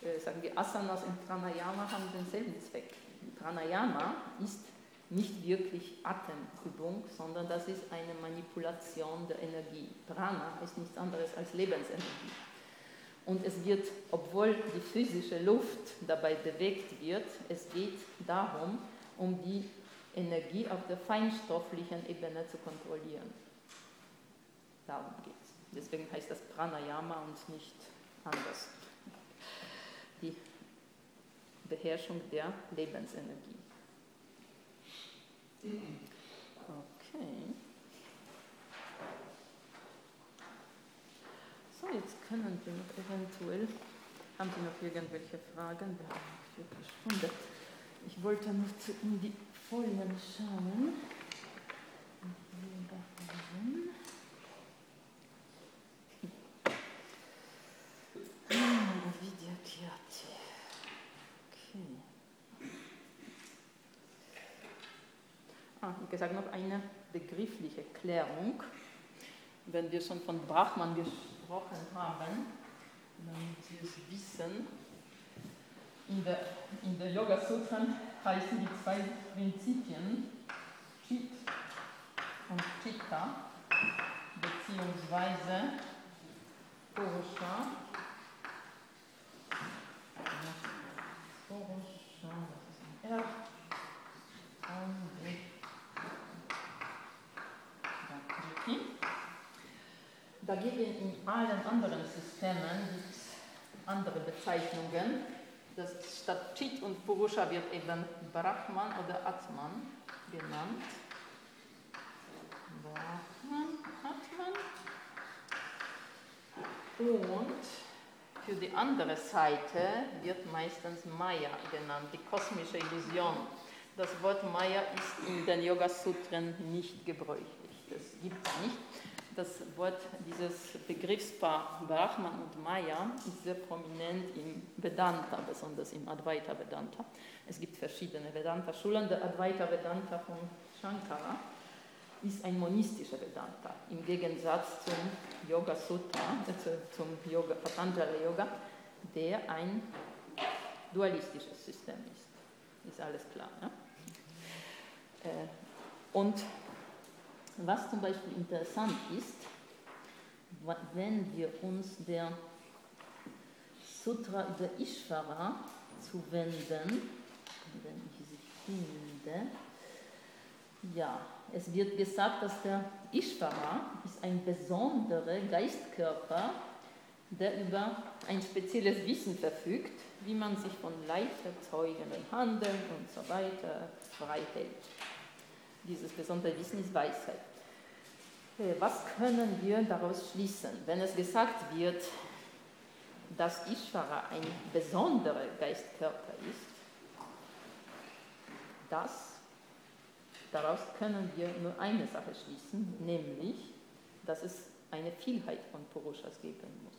äh, sagen wir Asanas und Pranayama haben denselben Zweck. Pranayama ist nicht wirklich Atemübung, sondern das ist eine Manipulation der Energie. Prana ist nichts anderes als Lebensenergie. Und es wird, obwohl die physische Luft dabei bewegt wird, es geht darum, um die Energie auf der feinstofflichen Ebene zu kontrollieren. Darum geht es. Deswegen heißt das Pranayama und nicht anders. Die Beherrschung der Lebensenergie. Okay. So, jetzt können wir noch eventuell, haben Sie noch irgendwelche Fragen? Wir haben noch Viertelstunde. Ich wollte noch in die Folien schauen. Avidya Kyati. Okay. Ah, wie gesagt, noch eine begriffliche Klärung. Wenn wir schon von Brahman gesprochen haben, damit Sie es wissen, in der, in der Yoga Sutra heißen die zwei Prinzipien Chit und Chitta, beziehungsweise Purusha. Purusha, das ist ein R. Dagegen in allen anderen Systemen gibt es andere Bezeichnungen. Das statt Chit und Purusha wird eben Brahman oder Atman genannt. Brahman, Atman. Und für die andere Seite wird meistens Maya genannt, die kosmische Illusion. Das Wort Maya ist in den Yoga-Sutren nicht gebräuchlich. Das gibt es nicht. Das Wort, dieses Begriffspaar Brahman und Maya ist sehr prominent im Vedanta, besonders im Advaita Vedanta. Es gibt verschiedene Vedanta-Schulen. Der Advaita Vedanta von Shankara ist ein monistischer Vedanta, im Gegensatz zum Yoga Sutra, äh, zum Yoga, Patanjali Yoga, der ein dualistisches System ist. Ist alles klar, ne? Äh, und was zum Beispiel interessant ist, wenn wir uns der Sutra der Ishvara zuwenden, wenn ich sie finde, ja, es wird gesagt, dass der Ishvara ist ein besonderer Geistkörper, der über ein spezielles Wissen verfügt, wie man sich von leiterzeugenden Handeln und so weiter frei hält. Dieses besondere Wissen ist Weisheit. Was können wir daraus schließen, wenn es gesagt wird, dass Ishvara ein besonderer Geistkörper ist? Das, daraus können wir nur eine Sache schließen, nämlich, dass es eine Vielheit von Purushas geben muss.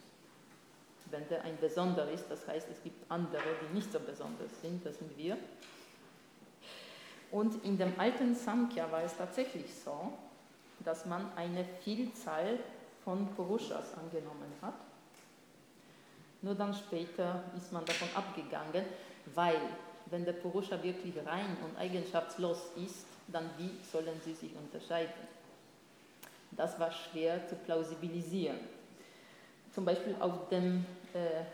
Wenn der ein besonderer ist, das heißt, es gibt andere, die nicht so besonders sind, das sind wir. Und in dem alten Samkhya war es tatsächlich so, dass man eine Vielzahl von Purushas angenommen hat. Nur dann später ist man davon abgegangen, weil, wenn der Purusha wirklich rein und eigenschaftslos ist, dann wie sollen sie sich unterscheiden? Das war schwer zu plausibilisieren. Zum Beispiel auf, dem, äh,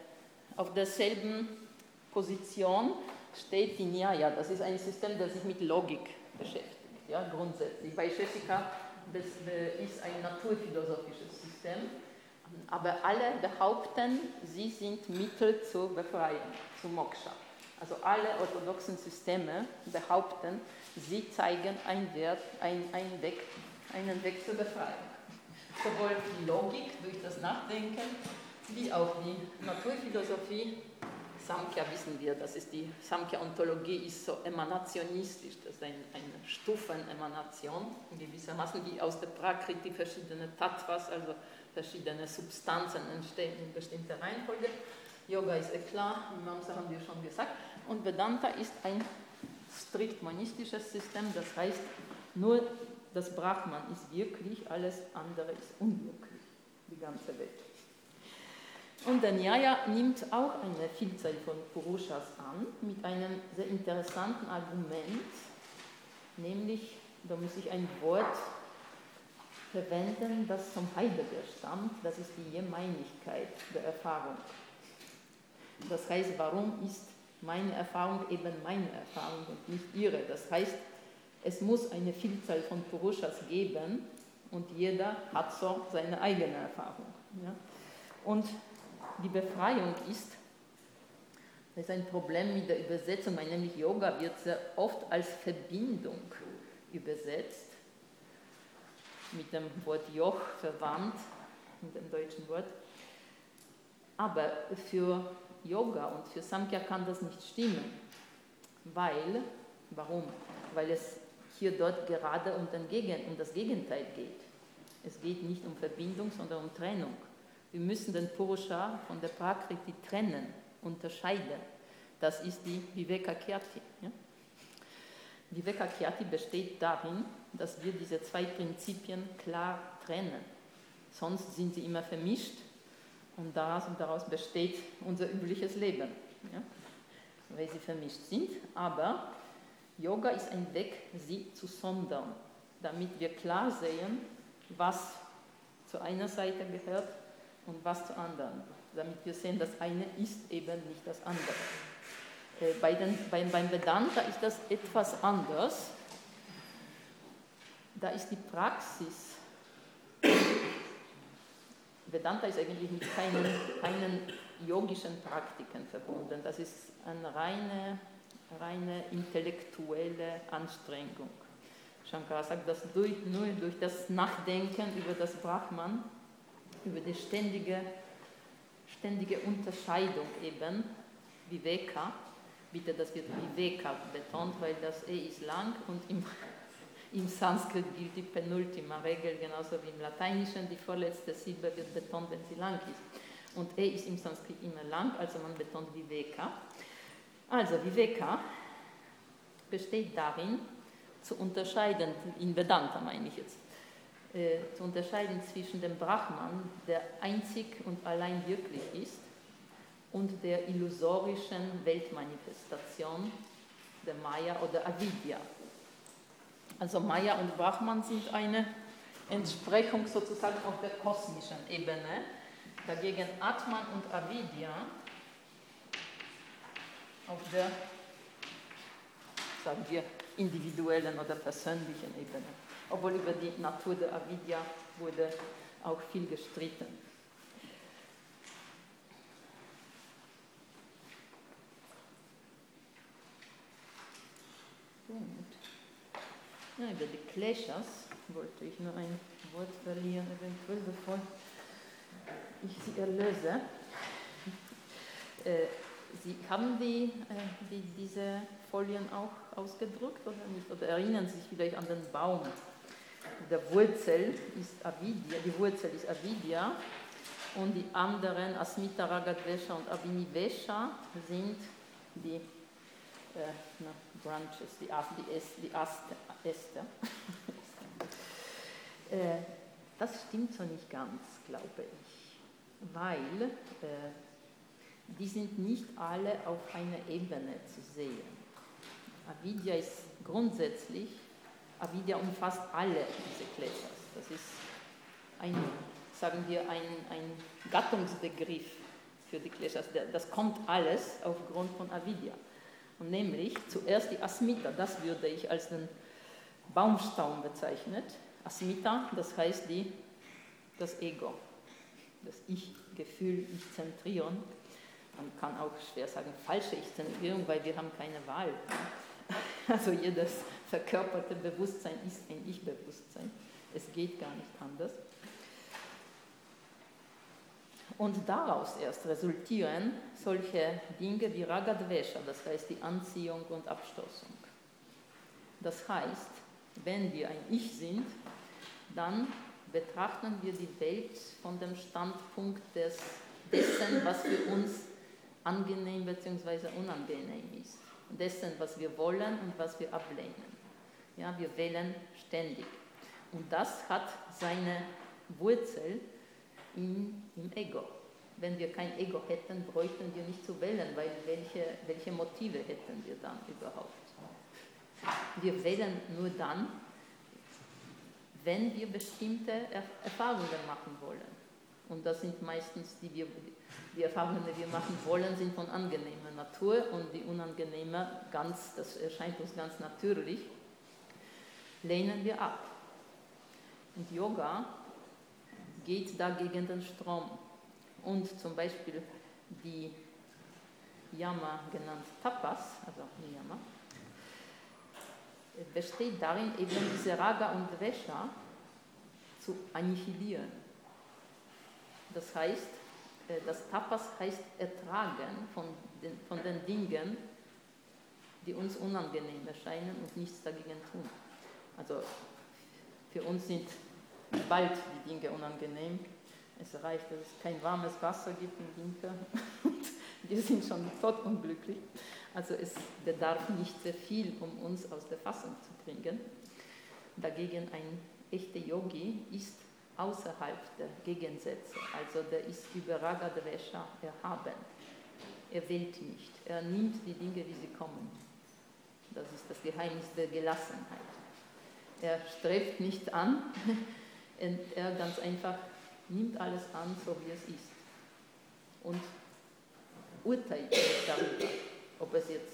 auf derselben Position steht die Nyaya. Das ist ein System, das sich mit Logik beschäftigt, ja, grundsätzlich. Bei Sheshika das ist ein naturphilosophisches System, aber alle behaupten, sie sind Mittel zur Befreiung, zu Moksha. Also alle orthodoxen Systeme behaupten, sie zeigen einen, Wert, einen, einen, Weg, einen Weg zur Befreiung. Sowohl die Logik durch das Nachdenken, wie auch die Naturphilosophie. Samkhya wissen wir, das ist die Samkhya-Ontologie ist so emanationistisch, das ist eine, eine Stufenemanation gewissermaßen, die aus der Prakriti verschiedene Tattvas, also verschiedene Substanzen entstehen in bestimmter Reihenfolge. Yoga ist eh klar, Mimamsa haben wir schon gesagt. Und Vedanta ist ein strikt monistisches System, das heißt, nur das Brahman ist wirklich, alles andere ist unwirklich, die ganze Welt. Und der Nyaya nimmt auch eine Vielzahl von Purushas an, mit einem sehr interessanten Argument, nämlich, da muss ich ein Wort verwenden, das vom Heidegger stammt, das ist die Jemeinigkeit der Erfahrung. Das heißt, warum ist meine Erfahrung eben meine Erfahrung und nicht ihre? Das heißt, es muss eine Vielzahl von Purushas geben und jeder hat so seine eigene Erfahrung. Ja? Und die Befreiung ist, das ist ein Problem mit der Übersetzung, weil nämlich Yoga wird sehr oft als Verbindung übersetzt, mit dem Wort Joch verwandt, mit dem deutschen Wort. Aber für Yoga und für Samkhya kann das nicht stimmen. Weil, warum? Weil es hier dort gerade um, den Gegen, um das Gegenteil geht. Es geht nicht um Verbindung, sondern um Trennung. Wir müssen den Purusha von der Prakriti trennen, unterscheiden. Das ist die Viveka-Kyati. Ja? Die Viveka-Kyati besteht darin, dass wir diese zwei Prinzipien klar trennen. Sonst sind sie immer vermischt und daraus, und daraus besteht unser übliches Leben, ja? Weil sie vermischt sind. Aber Yoga ist ein Weg, sie zu sondern, damit wir klar sehen, was zu einer Seite gehört und was zu anderen, damit wir sehen, das eine ist eben nicht das andere. Äh, bei den, beim, beim Vedanta ist das etwas anders. Da ist die Praxis, Vedanta ist eigentlich mit keinen, keinen yogischen Praktiken verbunden, das ist eine reine, reine intellektuelle Anstrengung. Shankara sagt, dass durch, nur durch das Nachdenken über das Brahman, über die ständige, ständige Unterscheidung eben, Viveka, bitte, das wird Viveka betont, weil das E ist lang und im, im Sanskrit gilt die penultima Regel, genauso wie im Lateinischen, die vorletzte Silbe wird betont, wenn sie lang ist. Und E ist im Sanskrit immer lang, also man betont Viveka. Also Viveka besteht darin, zu unterscheiden, in Vedanta meine ich jetzt, zu unterscheiden zwischen dem Brahman, der einzig und allein wirklich ist, und der illusorischen Weltmanifestation der Maya oder Avidya. Also Maya und Brahman sind eine Entsprechung sozusagen auf der kosmischen Ebene. Dagegen Atman und Avidya auf der, sagen wir, individuellen oder persönlichen Ebene. Obwohl über die Natur der Avidya wurde auch viel gestritten. Und ja, über die Kleshas wollte ich nur ein Wort verlieren, eventuell, bevor ich sie erlöse. Äh, Sie haben die, äh, die, diese Folien auch ausgedruckt oder nicht? Oder erinnern Sie sich vielleicht an den Baum? der Wurzel ist Avidya, die Wurzel ist Avidya und die anderen Asmita, Ragadvesha und Abhinivesha sind die äh, na, Branches, die, die, die Äste. Äste. äh, das stimmt so nicht ganz, glaube ich, weil äh, die sind nicht alle auf einer Ebene zu sehen. Avidya ist grundsätzlich, Avidya umfasst alle diese Kleshas. Das ist ein, sagen wir, ein, ein Gattungsbegriff für die Kleshas. Das kommt alles aufgrund von Avidya. Und nämlich zuerst die Asmita, das würde ich als den Baumstamm bezeichnet. Asmita, das heißt die, das Ego, das Ich-Gefühl, Ich-Zentrieren. Man kann auch schwer sagen, falsche Ich-Zentrierung, weil wir haben keine Wahl. Also jedes verkörperte Bewusstsein ist ein Ich-Bewusstsein. Es geht gar nicht anders. Und daraus erst resultieren solche Dinge wie Ragadvesha, das heißt die Anziehung und Abstoßung. Das heißt, wenn wir ein Ich sind, dann betrachten wir die Welt von dem Standpunkt des, dessen, was für uns angenehm bzw. unangenehm ist. Dessen, was wir wollen und was wir ablehnen. Ja, wir wählen ständig. Und das hat seine Wurzel im, im Ego. Wenn wir kein Ego hätten, bräuchten wir nicht zu wählen, weil welche, welche Motive hätten wir dann überhaupt? Wir wählen nur dann, wenn wir bestimmte Erfahrungen machen wollen. Und das sind meistens die, wir, die Erfahrungen, die wir machen wollen, sind von angenehmer Natur und die unangenehme, ganz, das erscheint uns ganz natürlich, lehnen wir ab. Und Yoga geht da gegen den Strom. Und zum Beispiel die Yama genannt Tapas, also Niyama, besteht darin, eben diese Raga und Vesha zu annihilieren. Das heißt, das Tapas heißt ertragen von den, von den Dingen, die uns unangenehm erscheinen und nichts dagegen tun. Also für uns sind bald die Dinge unangenehm. Es reicht, dass es kein warmes Wasser gibt im Winter. Wir sind schon totunglücklich. Also es bedarf nicht sehr viel, um uns aus der Fassung zu bringen. Dagegen ein echter Yogi ist außerhalb der Gegensätze, also der ist über Ragadvesha erhaben. Er wählt nicht, er nimmt die Dinge, wie sie kommen. Das ist das Geheimnis der Gelassenheit. Er strebt nicht an, und er ganz einfach nimmt alles an, so wie es ist. Und urteilt nicht darüber, ob es jetzt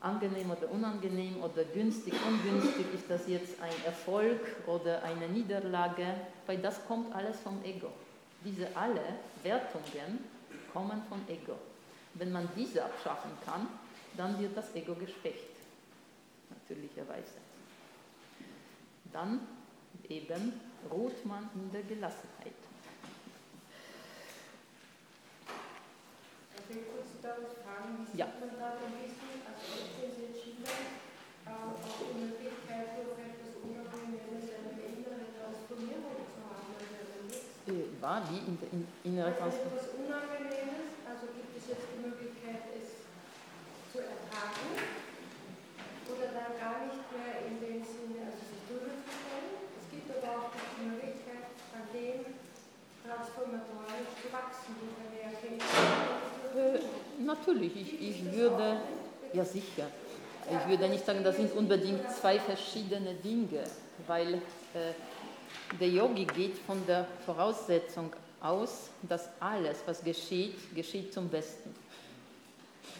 angenehm oder unangenehm oder günstig, ungünstig, ist das jetzt ein Erfolg oder eine Niederlage, weil das kommt alles vom Ego. Diese alle Wertungen kommen vom Ego. Wenn man diese abschaffen kann, dann wird das Ego geschwächt, natürlicherweise. Dann eben ruht man in der Gelassenheit. Ich will kurz darauf fragen, wie ja. sieht man da am besten, also ob wir uns entschieden haben, auch die Möglichkeit, durch etwas Unangenehmes eine innere Transformierung zu haben? War wie in, in, innere Transformierung? Also etwas Unangenehmes, also gibt es jetzt die Möglichkeit, es zu ertragen oder da gar nicht mehr in dem Sinne, also sich durchzustellen. Es gibt aber auch die Möglichkeit, an dem transformatorisch zu wachsen, durch eine Erkenntnis. Natürlich, ich, ich würde, ja sicher, ich würde nicht sagen, das sind unbedingt zwei verschiedene Dinge, weil äh, der Yogi geht von der Voraussetzung aus, dass alles, was geschieht, geschieht zum Besten.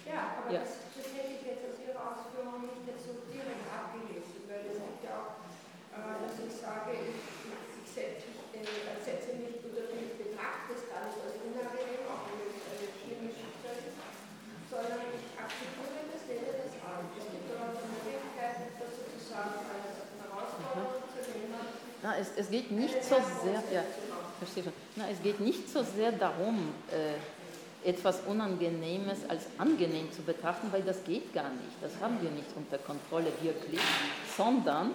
Ja, aber ja. Das, das hätte ich jetzt aus Ihrer Ausführung nicht jetzt so direkt abgelesen, weil das ist ja auch, äh, dass ich sage, ich, ich, ich setze, äh, setze mich oder ich betrachte es gar nicht als unangenehm, auch nicht als schlimme Schicksal, sondern ich akzeptiere das, lehne das an. Es gibt aber eine Möglichkeit, das sozusagen als Herausforderung zu nehmen. Na, es, es geht nicht so sehr, ja, verstehe schon. Na, es geht nicht so sehr darum, äh, etwas Unangenehmes als angenehm zu betrachten, weil das geht gar nicht. Das haben wir nicht unter Kontrolle wirklich, sondern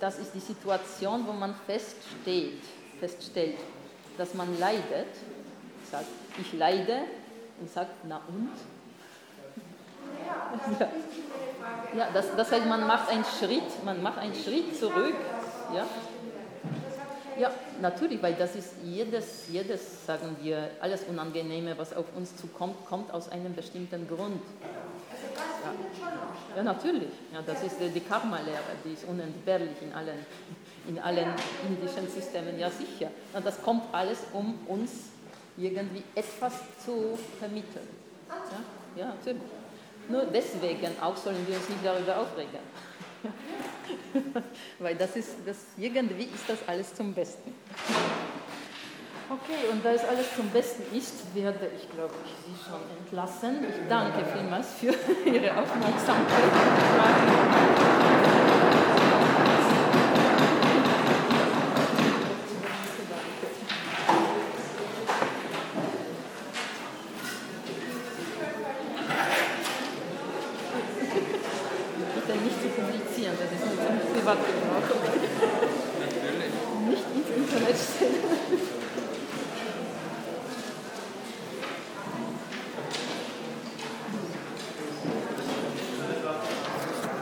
das ist die Situation, wo man feststellt, feststellt, dass man leidet, sagt, ich leide, und sagt, na und? Ja, ja das, das heißt, man macht einen Schritt, man macht einen Schritt zurück, ja. Ja, natürlich, weil das ist jedes, jedes, sagen wir, alles Unangenehme, was auf uns zukommt, kommt aus einem bestimmten Grund. Ja, ja natürlich. Ja, das ist die Karma-Lehre, die ist unentbehrlich in allen, in allen indischen Systemen, ja sicher. Ja, das kommt alles, um uns irgendwie etwas zu vermitteln. Ja, ja natürlich. Nur deswegen auch sollen wir uns nicht darüber aufregen. Weil das ist, das irgendwie ist das alles zum Besten. Okay, und da es alles zum Besten ist, werde ich, glaube ich, Sie schon entlassen. Ich danke vielmals für Ihre Aufmerksamkeit.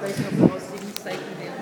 Vielleicht noch vorausliegend zeigen werden.